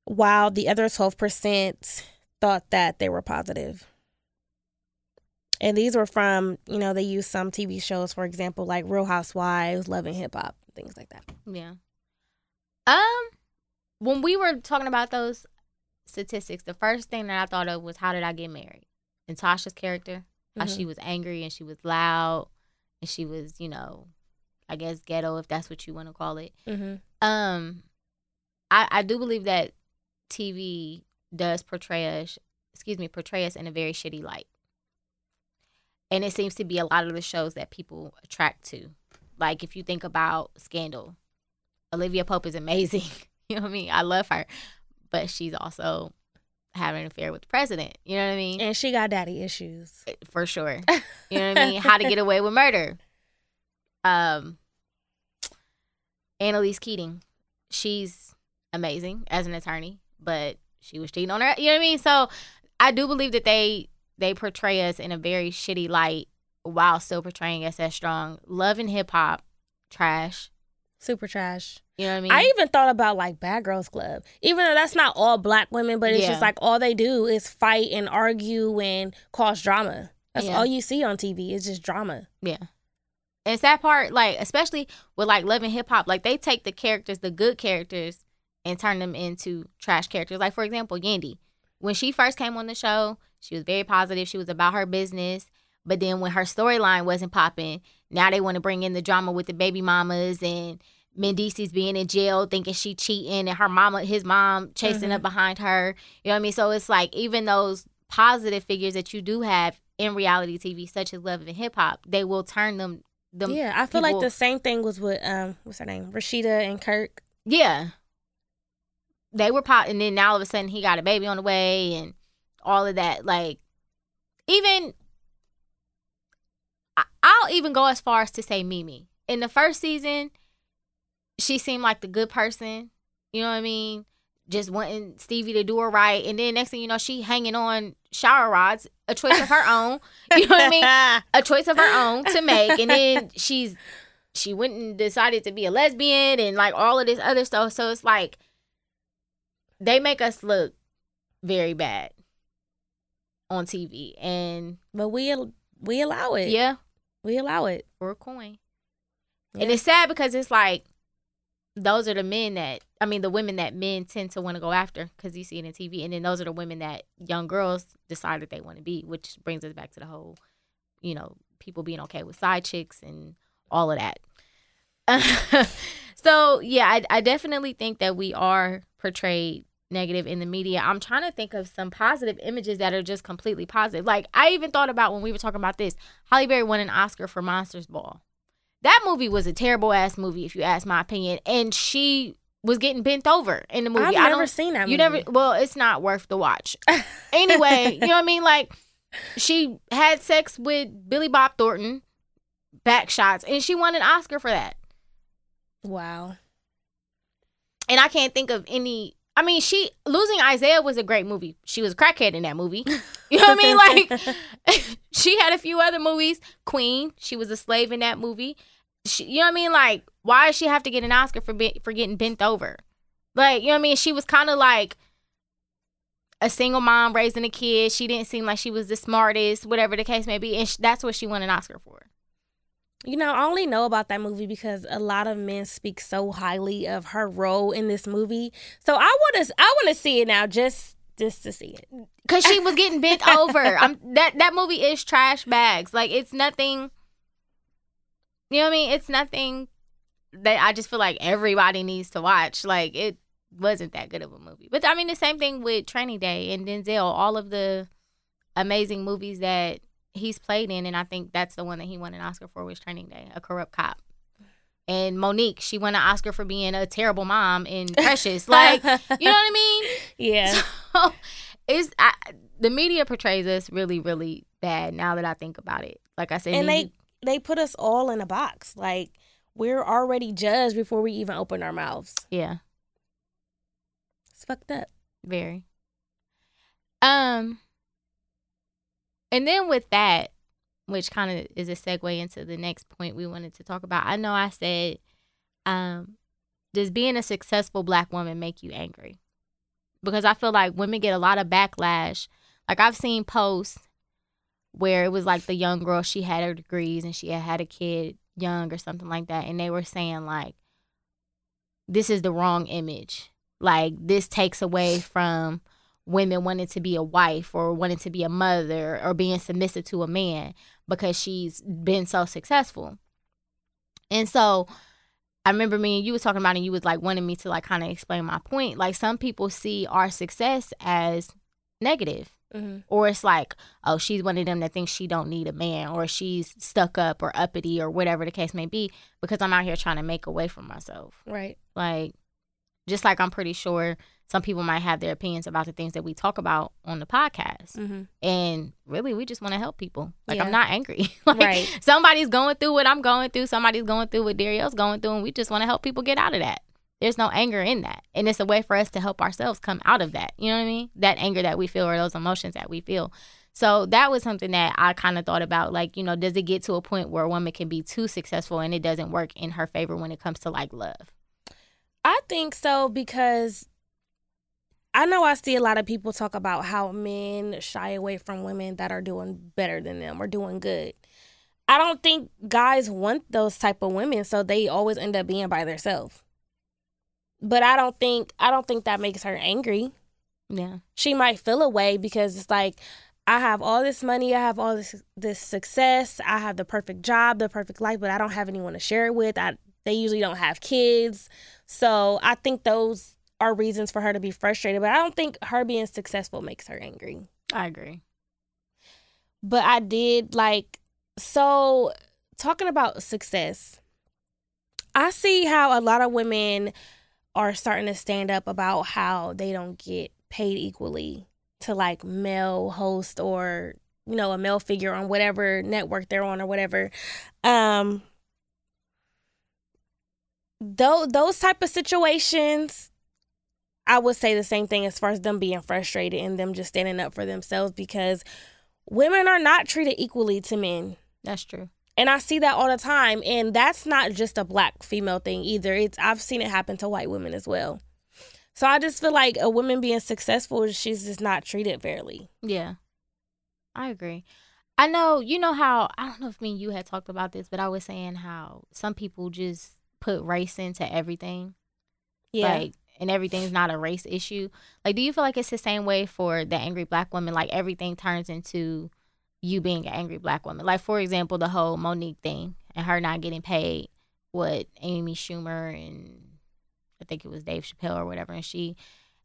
while the other 12% thought that they were positive. And these were from, you know, they used some TV shows, for example, like Real Housewives, Love and Hip Hop, things like that. Yeah. When we were talking about those statistics, the first thing that I thought of was How Did I Get Married? And Tasha's character. How she was angry and she was loud and she was, you know, I guess ghetto, if that's what you want to call it. Mm-hmm. I do believe that TV does portray us in a very shitty light. And it seems to be a lot of the shows that people attract to. Like, if you think about Scandal, Olivia Pope is amazing. You know what I mean? I love her. But she's also having an affair with the president. You know what I mean? And she got daddy issues. For sure. You know what I mean? How to Get Away with Murder. Annalise Keating. She's amazing as an attorney, but she was cheating on her. You know what I mean? So I do believe that they portray us in a very shitty light while still portraying us as strong. Love and Hip Hop, trash. Super trash. You know what I mean? I even thought about, like, Bad Girls Club. Even though that's not all Black women, but it's just, like, all they do is fight and argue and cause drama. That's all you see on TV. It's just drama. Yeah. And it's that part, like, especially with, like, Love and Hip Hop. Like, they take the characters, the good characters, and turn them into trash characters. Like, for example, Yandy. When she first came on the show, she was very positive. She was about her business. But then when her storyline wasn't popping, now they want to bring in the drama with the baby mamas and Mendeecees being in jail thinking she cheating and his mom chasing up behind her. You know what I mean? So it's like even those positive figures that you do have in reality TV, such as Love and Hip Hop, they will turn them. Yeah, I feel like the same thing was with, what's her name? Rashida and Kirk. Yeah. They were and then now all of a sudden he got a baby on the way and all of that. Like, even, I'll even go as far as to say Mimi. In the first season, she seemed like the good person, you know what I mean? Just wanting Stevie to do her right. And then next thing you know, she hanging on shower rods, a choice of her own, you know what I mean? A choice of her own to make. And then she went and decided to be a lesbian and, like, all of this other stuff. So it's like they make us look very bad on TV. But we allow it. Yeah. We allow it. For a coin. Yeah. And it's sad because it's like, those are the women that men tend to want to go after because you see it in TV. And then those are the women that young girls decide that they want to be, which brings us back to the whole, you know, people being okay with side chicks and all of that. So, yeah, I definitely think that we are portrayed negative in the media. I'm trying to think of some positive images that are just completely positive. Like, I even thought about when we were talking about this, Halle Berry won an Oscar for Monster's Ball. That movie was a terrible-ass movie, if you ask my opinion. And she was getting bent over in the movie. I've never seen that movie. Well, it's not worth the watch. Anyway, you know what I mean? Like, She had sex with Billy Bob Thornton, back shots, and she won an Oscar for that. Wow. And I can't think of any. I mean, she Losing Isaiah was a great movie. She was a crackhead in that movie. You know what I mean? Like, she had a few other movies. Queen, she was a slave in that movie. She, you know what I mean? Like, why does she have to get an Oscar for getting bent over? Like, you know what I mean? She was kind of like a single mom raising a kid. She didn't seem like she was the smartest, whatever the case may be. And that's what she won an Oscar for. You know, I only know about that movie because a lot of men speak so highly of her role in this movie. So I want to see it now, just to see it. Because she was getting bent over. That movie is trash bags. Like, it's nothing. You know what I mean? It's nothing that I just feel like everybody needs to watch. Like, it wasn't that good of a movie. But, I mean, the same thing with Training Day and Denzel. All of the amazing movies that he's played in, and I think that's the one that he won an Oscar for, was Training Day, a corrupt cop. And Monique, she won an Oscar for being a terrible mom in Precious. Like, you know what I mean? Yeah. So, the media portrays us really, really bad now that I think about it. Like I said. And they put us all in a box. Like, we're already judged before we even open our mouths. Yeah. It's fucked up. Very. And then with that, which kind of is a segue into the next point we wanted to talk about. I know I said, does being a successful Black woman make you angry? Because I feel like women get a lot of backlash. Like, I've seen posts where it was like the young girl, she had her degrees and she had a kid young or something like that. And they were saying, like, this is the wrong image. Like, this takes away from women wanting to be a wife or wanting to be a mother or being submissive to a man because she's been so successful. And so I remember me and you was talking about it, and you was like wanting me to like kind of explain my point. Like, some people see our success as negative, mm-hmm. or it's like, oh, she's one of them that thinks she don't need a man, or she's stuck up or uppity or whatever the case may be, because I'm out here trying to make a way for myself. Right. Like, just like I'm pretty sure some people might have their opinions about the things that we talk about on the podcast. Mm-hmm. And really, we just want to help people. Like, yeah. I'm not angry. Like, right. Somebody's going through what I'm going through. Somebody's going through what Dariel's going through. And we just want to help people get out of that. There's no anger in that. And it's a way for us to help ourselves come out of that. You know what I mean? That anger that we feel, or those emotions that we feel. So that was something that I kind of thought about. Like, you know, does it get to a point where a woman can be too successful and it doesn't work in her favor when it comes to, like, love? I think so, because I know I see a lot of people talk about how men shy away from women that are doing better than them or doing good. I don't think guys want those type of women, so they always end up being by themselves. But I don't think that makes her angry. Yeah. She might feel a way because it's like, I have all this money, I have all this success, I have the perfect job, the perfect life, but I don't have anyone to share it with. They usually don't have kids. So I think those are reasons for her to be frustrated, but I don't think her being successful makes her angry. I agree. But I did, like, so talking about success, I see how a lot of women are starting to stand up about how they don't get paid equally to, like, male host or, you know, a male figure on whatever network they're on or whatever. Those type of situations, I would say the same thing as far as them being frustrated and them just standing up for themselves, because women are not treated equally to men. That's true. And I see that all the time. And that's not just a Black female thing either. I've seen it happen to white women as well. So I just feel like a woman being successful, she's just not treated fairly. Yeah, I agree. I know, you know how, I don't know if me and you had talked about this, but I was saying how some people just put race into everything. Yeah. Like, and everything's not a race issue. Like, do you feel like it's the same way for the angry Black woman? Like, everything turns into you being an angry Black woman. Like, for example, the whole Monique thing and her not getting paid with Amy Schumer and I think it was Dave Chappelle or whatever. And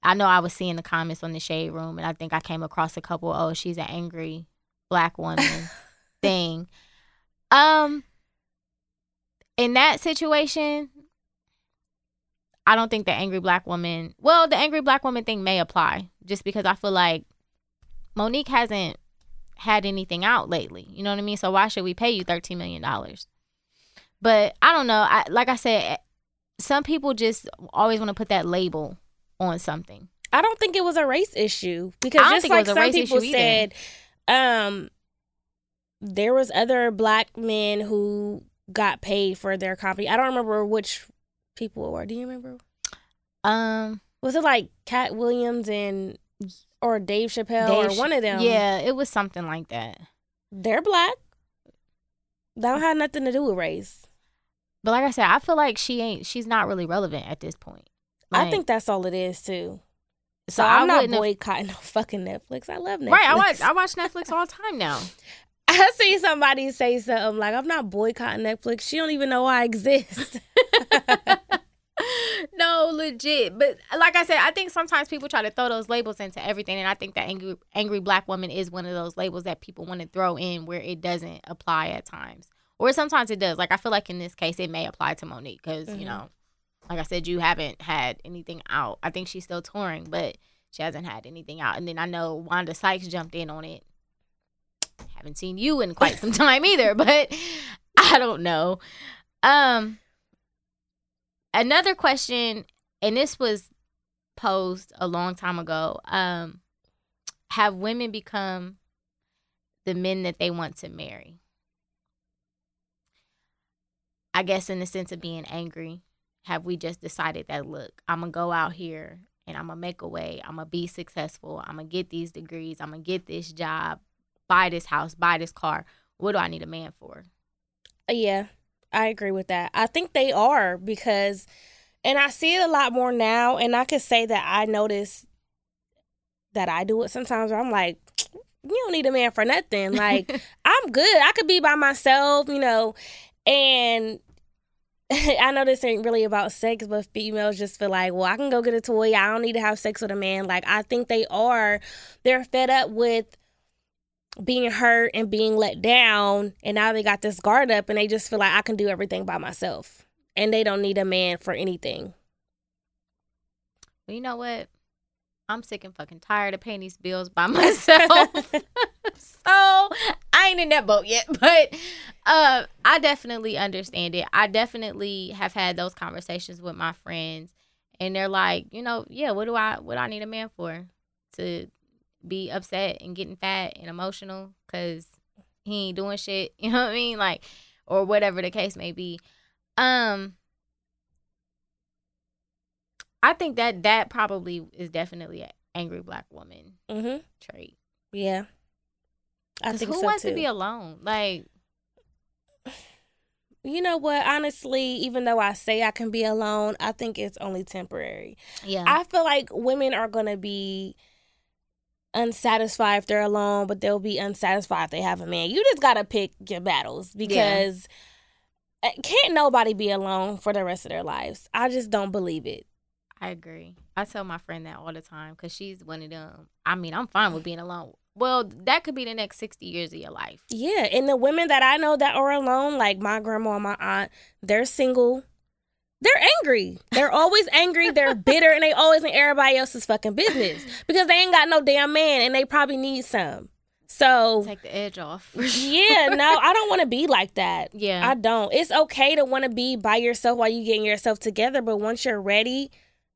I know I was seeing the comments on the Shade Room, and I think I came across a couple, oh, she's an angry Black woman thing. In that situation, I don't think the angry Black woman thing may apply, just because I feel like Monique hasn't had anything out lately. You know what I mean? So why should we pay you $13 million? But I don't know. Like I said, some people just always want to put that label on something. I don't think it was a race issue, because just like some people said, there was other black men who got paid for their comedy. I don't remember which people were. Do you remember? Was it like Cat Williams and or Dave Chappelle or one of them? Yeah, it was something like that. They're black. They don't have nothing to do with race. But like I said, I feel like she's not really relevant at this point. Like, I think that's all it is too. So I'm not boycotting no fucking Netflix. I love Netflix. Right, I watch Netflix all the time now. I see somebody say something like, I'm not boycotting Netflix. She don't even know I exist. No, legit. But like I said, I think sometimes people try to throw those labels into everything. And I think that angry black woman is one of those labels that people want to throw in where it doesn't apply at times. Or sometimes it does. Like, I feel like in this case, it may apply to Monique because, you know, like I said, you haven't had anything out. I think she's still touring, but she hasn't had anything out. And then I know Wanda Sykes jumped in on it. Haven't seen you in quite some time either, but I don't know. Another question, and this was posed a long time ago, have women become the men that they want to marry? I guess in the sense of being angry, have we just decided that, look, I'm going to go out here and I'm going to make a way. I'm going to be successful. I'm going to get these degrees. I'm going to get this job, buy this house, buy this car. What do I need a man for? Yeah. I agree with that. I think they are because, and I see it a lot more now, and I could say that I notice that I do it sometimes where I'm like, you don't need a man for nothing. Like, I'm good. I could be by myself, you know, and I know this ain't really about sex, but females just feel like, well, I can go get a toy. I don't need to have sex with a man. Like, I think they're fed up with being hurt and being let down, and now they got this guard up and they just feel like I can do everything by myself and they don't need a man for anything. Well, you know what? I'm sick and fucking tired of paying these bills by myself. So I ain't in that boat yet, but I definitely understand it. I definitely have had those conversations with my friends and they're like, you know, yeah, what do I need a man for? To be upset and getting fat and emotional because he ain't doing shit, you know what I mean? Like, or whatever the case may be. I think that probably is definitely an angry black woman trait. Yeah. I think so, who wants to be alone? Like, you know what? Honestly, even though I say I can be alone, I think it's only temporary. Yeah. I feel like women are going to be unsatisfied if they're alone, but they'll be unsatisfied if they have a man. You just gotta pick your battles because can't nobody be alone for the rest of their lives. I just don't believe it. I agree. I tell my friend that all the time because she's one of them. I mean, I'm fine with being alone. Well, that could be the next 60 years of your life. Yeah, and the women that I know that are alone, like my grandma and my aunt, they're single. They're angry. They're always angry. They're bitter, and they always in everybody else's fucking business because they ain't got no damn man, and they probably need some. So take the edge off. Yeah, no, I don't want to be like that. Yeah, I don't. It's okay to want to be by yourself while you getting yourself together, but once you're ready,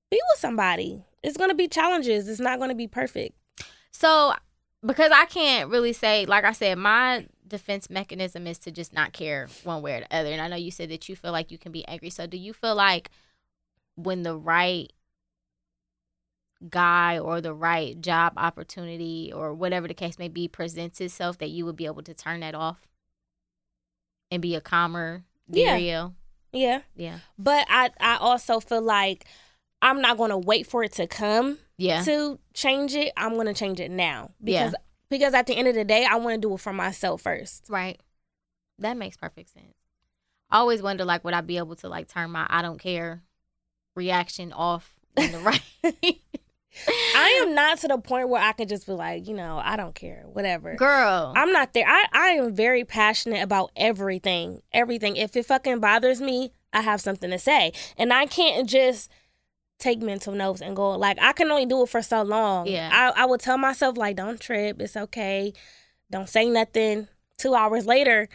be with somebody. It's gonna be challenges. It's not gonna be perfect. So, because I can't really say, like I said, my defense mechanism is to just not care one way or the other. And I know you said that you feel like you can be angry. So do you feel like when the right guy or the right job opportunity or whatever the case may be presents itself, that you would be able to turn that off and be a calmer Duriel? Yeah. But I also feel like I'm not going to wait for it to come to change it. I'm going to change it now because at the end of the day, I want to do it for myself first. Right. That makes perfect sense. I always wonder, like, would I be able to, like, turn my I don't care reaction off on the right? I am not to the point where I could just be like, you know, I don't care, whatever. Girl. I'm not there. I am very passionate about everything, everything. If it fucking bothers me, I have something to say. And I can't just take mental notes and go, like, I can only do it for so long. Yeah. I would tell myself, like, don't trip. It's okay. Don't say nothing. 2 hours later,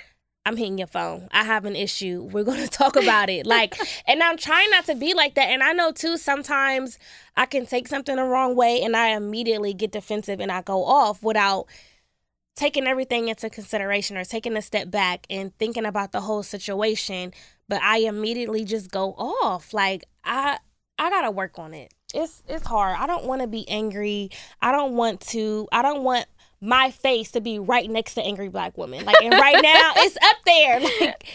I'm hitting your phone. I have an issue. We're going to talk about it. Like, and I'm trying not to be like that. And I know, too, sometimes I can take something the wrong way and I immediately get defensive and I go off without taking everything into consideration or taking a step back and thinking about the whole situation. But I immediately just go off. Like, I got to work on it. It's hard. I don't want to be angry. I don't want my face to be right next to angry black women. Like, and right now it's up there. Like,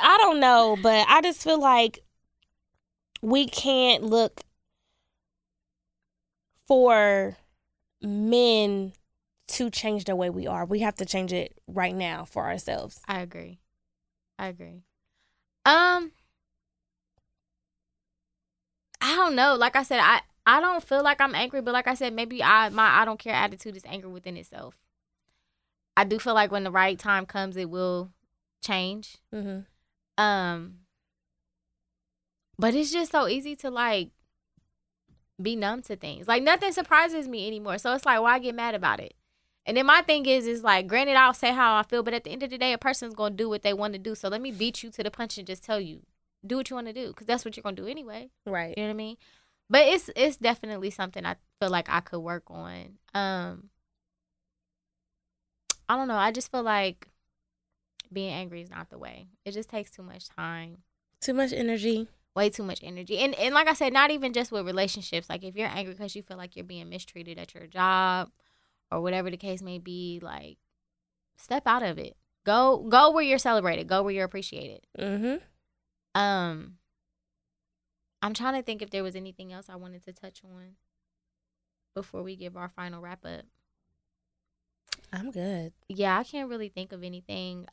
I don't know, but I just feel like we can't look for men to change the way we are. We have to change it right now for ourselves. I agree. I don't know. Like I said, I don't feel like I'm angry, but like I said, maybe my I don't care attitude is anger within itself. I do feel like when the right time comes, it will change. Mm-hmm. But it's just so easy to, like, be numb to things. Like, nothing surprises me anymore. So it's like, why get mad about it? And then my thing is like, granted, I'll say how I feel, but at the end of the day, a person's going to do what they want to do. So let me beat you to the punch and just tell you, do what you want to do, because that's what you're going to do anyway. Right. You know what I mean? But it's definitely something I feel like I could work on. I don't know. I just feel like being angry is not the way. It just takes too much time. Too much energy. Way too much energy. And like I said, not even just with relationships. Like, if you're angry because you feel like you're being mistreated at your job or whatever the case may be, like, step out of it. Go where you're celebrated. Go where you're appreciated. Mm-hmm. I'm trying to think if there was anything else I wanted to touch on before we give our final wrap up. I'm good. Yeah, I can't really think of anything.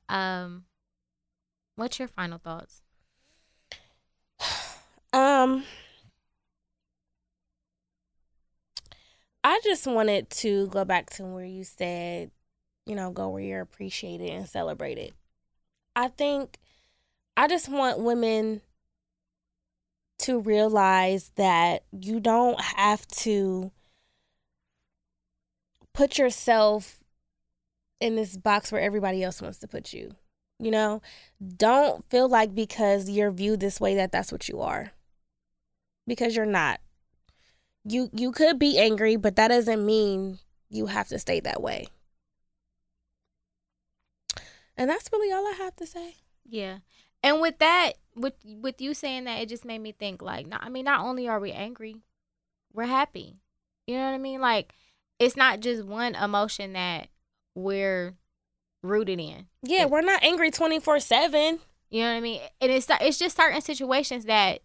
What's your final thoughts? I just wanted to go back to where you said, you know, go where you're appreciated and celebrated. I think I just want women to realize that you don't have to put yourself in this box where everybody else wants to put you. You know, don't feel like because you're viewed this way that that's what you are, because you're not. You could be angry, but that doesn't mean you have to stay that way. And that's really all I have to say. Yeah. And with that, with you saying that, it just made me think, like, not only are we angry, we're happy. You know what I mean? Like, it's not just one emotion that we're rooted in. Yeah, we're not angry 24/7. You know what I mean? And it's just certain situations that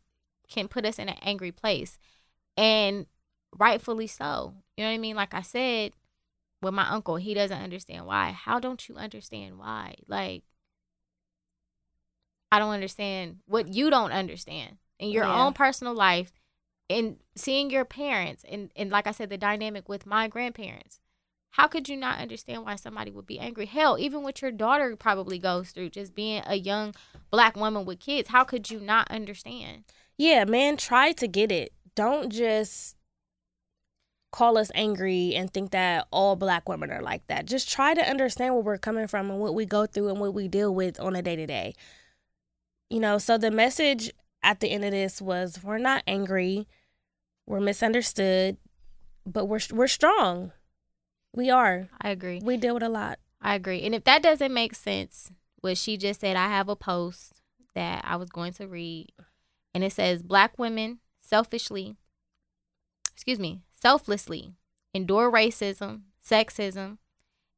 can put us in an angry place. And rightfully so. You know what I mean? Like I said, with my uncle, he doesn't understand why. How don't you understand why? Like, I don't understand what you don't understand in your own personal life, in seeing your parents, and like I said, the dynamic with my grandparents. How could you not understand why somebody would be angry? Hell, even what your daughter probably goes through, just being a young black woman with kids, how could you not understand? Yeah, man, try to get it. Don't just call us angry and think that all black women are like that. Just try to understand where we're coming from and what we go through and what we deal with on a day-to-day. You know, so the message at the end of this was, we're not angry, we're misunderstood, but we're strong. We are. I agree. We deal with a lot. I agree. And if that doesn't make sense, what she just said, I have a post that I was going to read, and it says, Black women selflessly endure racism, sexism,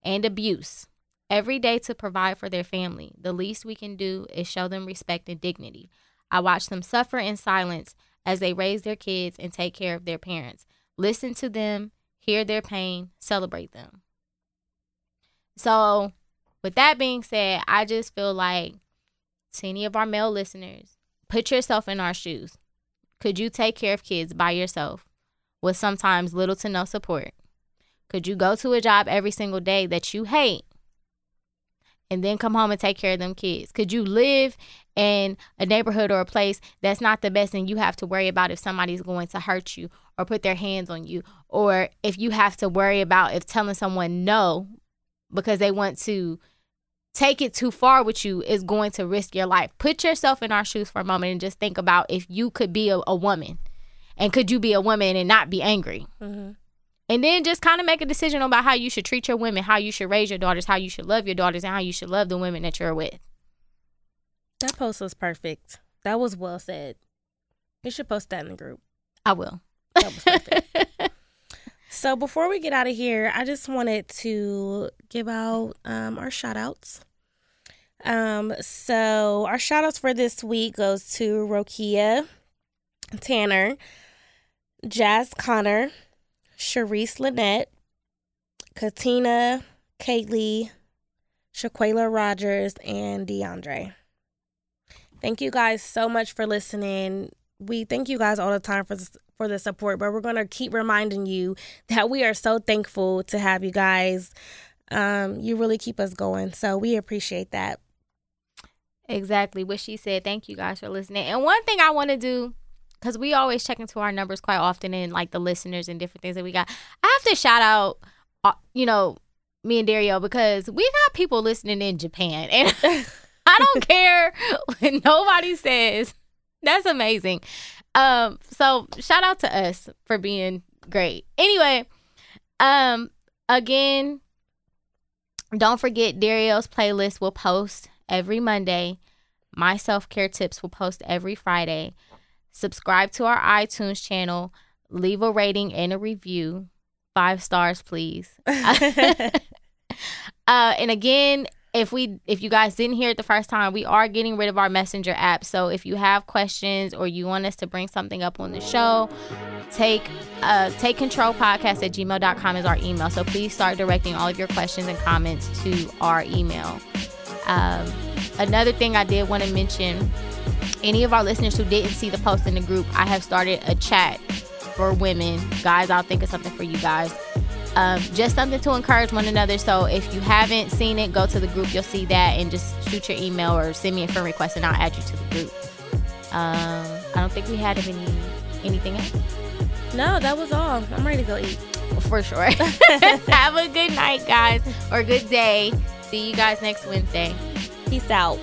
and abuse every day to provide for their family. The least we can do is show them respect and dignity. I watch them suffer in silence as they raise their kids and take care of their parents. Listen to them, hear their pain, celebrate them. So, with that being said, I just feel like, to any of our male listeners, put yourself in our shoes. Could you take care of kids by yourself with sometimes little to no support? Could you go to a job every single day that you hate and then come home and take care of them kids? Could you live in a neighborhood or a place that's not the best and you have to worry about if somebody's going to hurt you or put their hands on you, or if you have to worry about if telling someone no because they want to take it too far with you is going to risk your life. Put yourself in our shoes for a moment and just think about if you could be a woman, and could you be a woman and not be angry? Mm-hmm. And then just kind of make a decision about how you should treat your women, how you should raise your daughters, how you should love your daughters, and how you should love the women that you're with. That post was perfect. That was well said. You should post that in the group. I will. That was perfect. So before we get out of here, I just wanted to give out our shout-outs. So our shout-outs for this week goes to Rokia Tanner, Jazz Connor, Sharice Lynette, Katina, Kaylee, Shaquela Rogers, and DeAndre. Thank you guys so much for listening. We thank you guys all the time for the support, but we're going to keep reminding you that we are so thankful to have you guys. You really keep us going, so we appreciate that. Exactly what she said. Thank you guys for listening. And one thing I want to do, because we always check into our numbers quite often and like the listeners and different things that we got. I have to shout out, you know, me and Dario, because we've had people listening in Japan. And I don't care what nobody says. That's amazing. So shout out to us for being great. Anyway, again, don't forget Dario's playlist will post every Monday. My self-care tips will post every Friday. Subscribe to our iTunes channel. Leave a rating and a review. 5 stars, please. And again, if you guys didn't hear it the first time, we are getting rid of our Messenger app. So if you have questions or you want us to bring something up on the show, take control podcast at gmail.com is our email. So please start directing all of your questions and comments to our email. Another thing I did want to mention, any of our listeners who didn't see the post in the group, I have started a chat for women. Guys, I'll think of something for you guys. Just something to encourage one another. So if you haven't seen it, go to the group. You'll see that, and just shoot your email or send me a friend request, and I'll add you to the group. I don't think we had anything else. No, that was all. I'm ready to go eat. For sure. Have a good night, guys, or good day. See you guys next Wednesday. Peace out.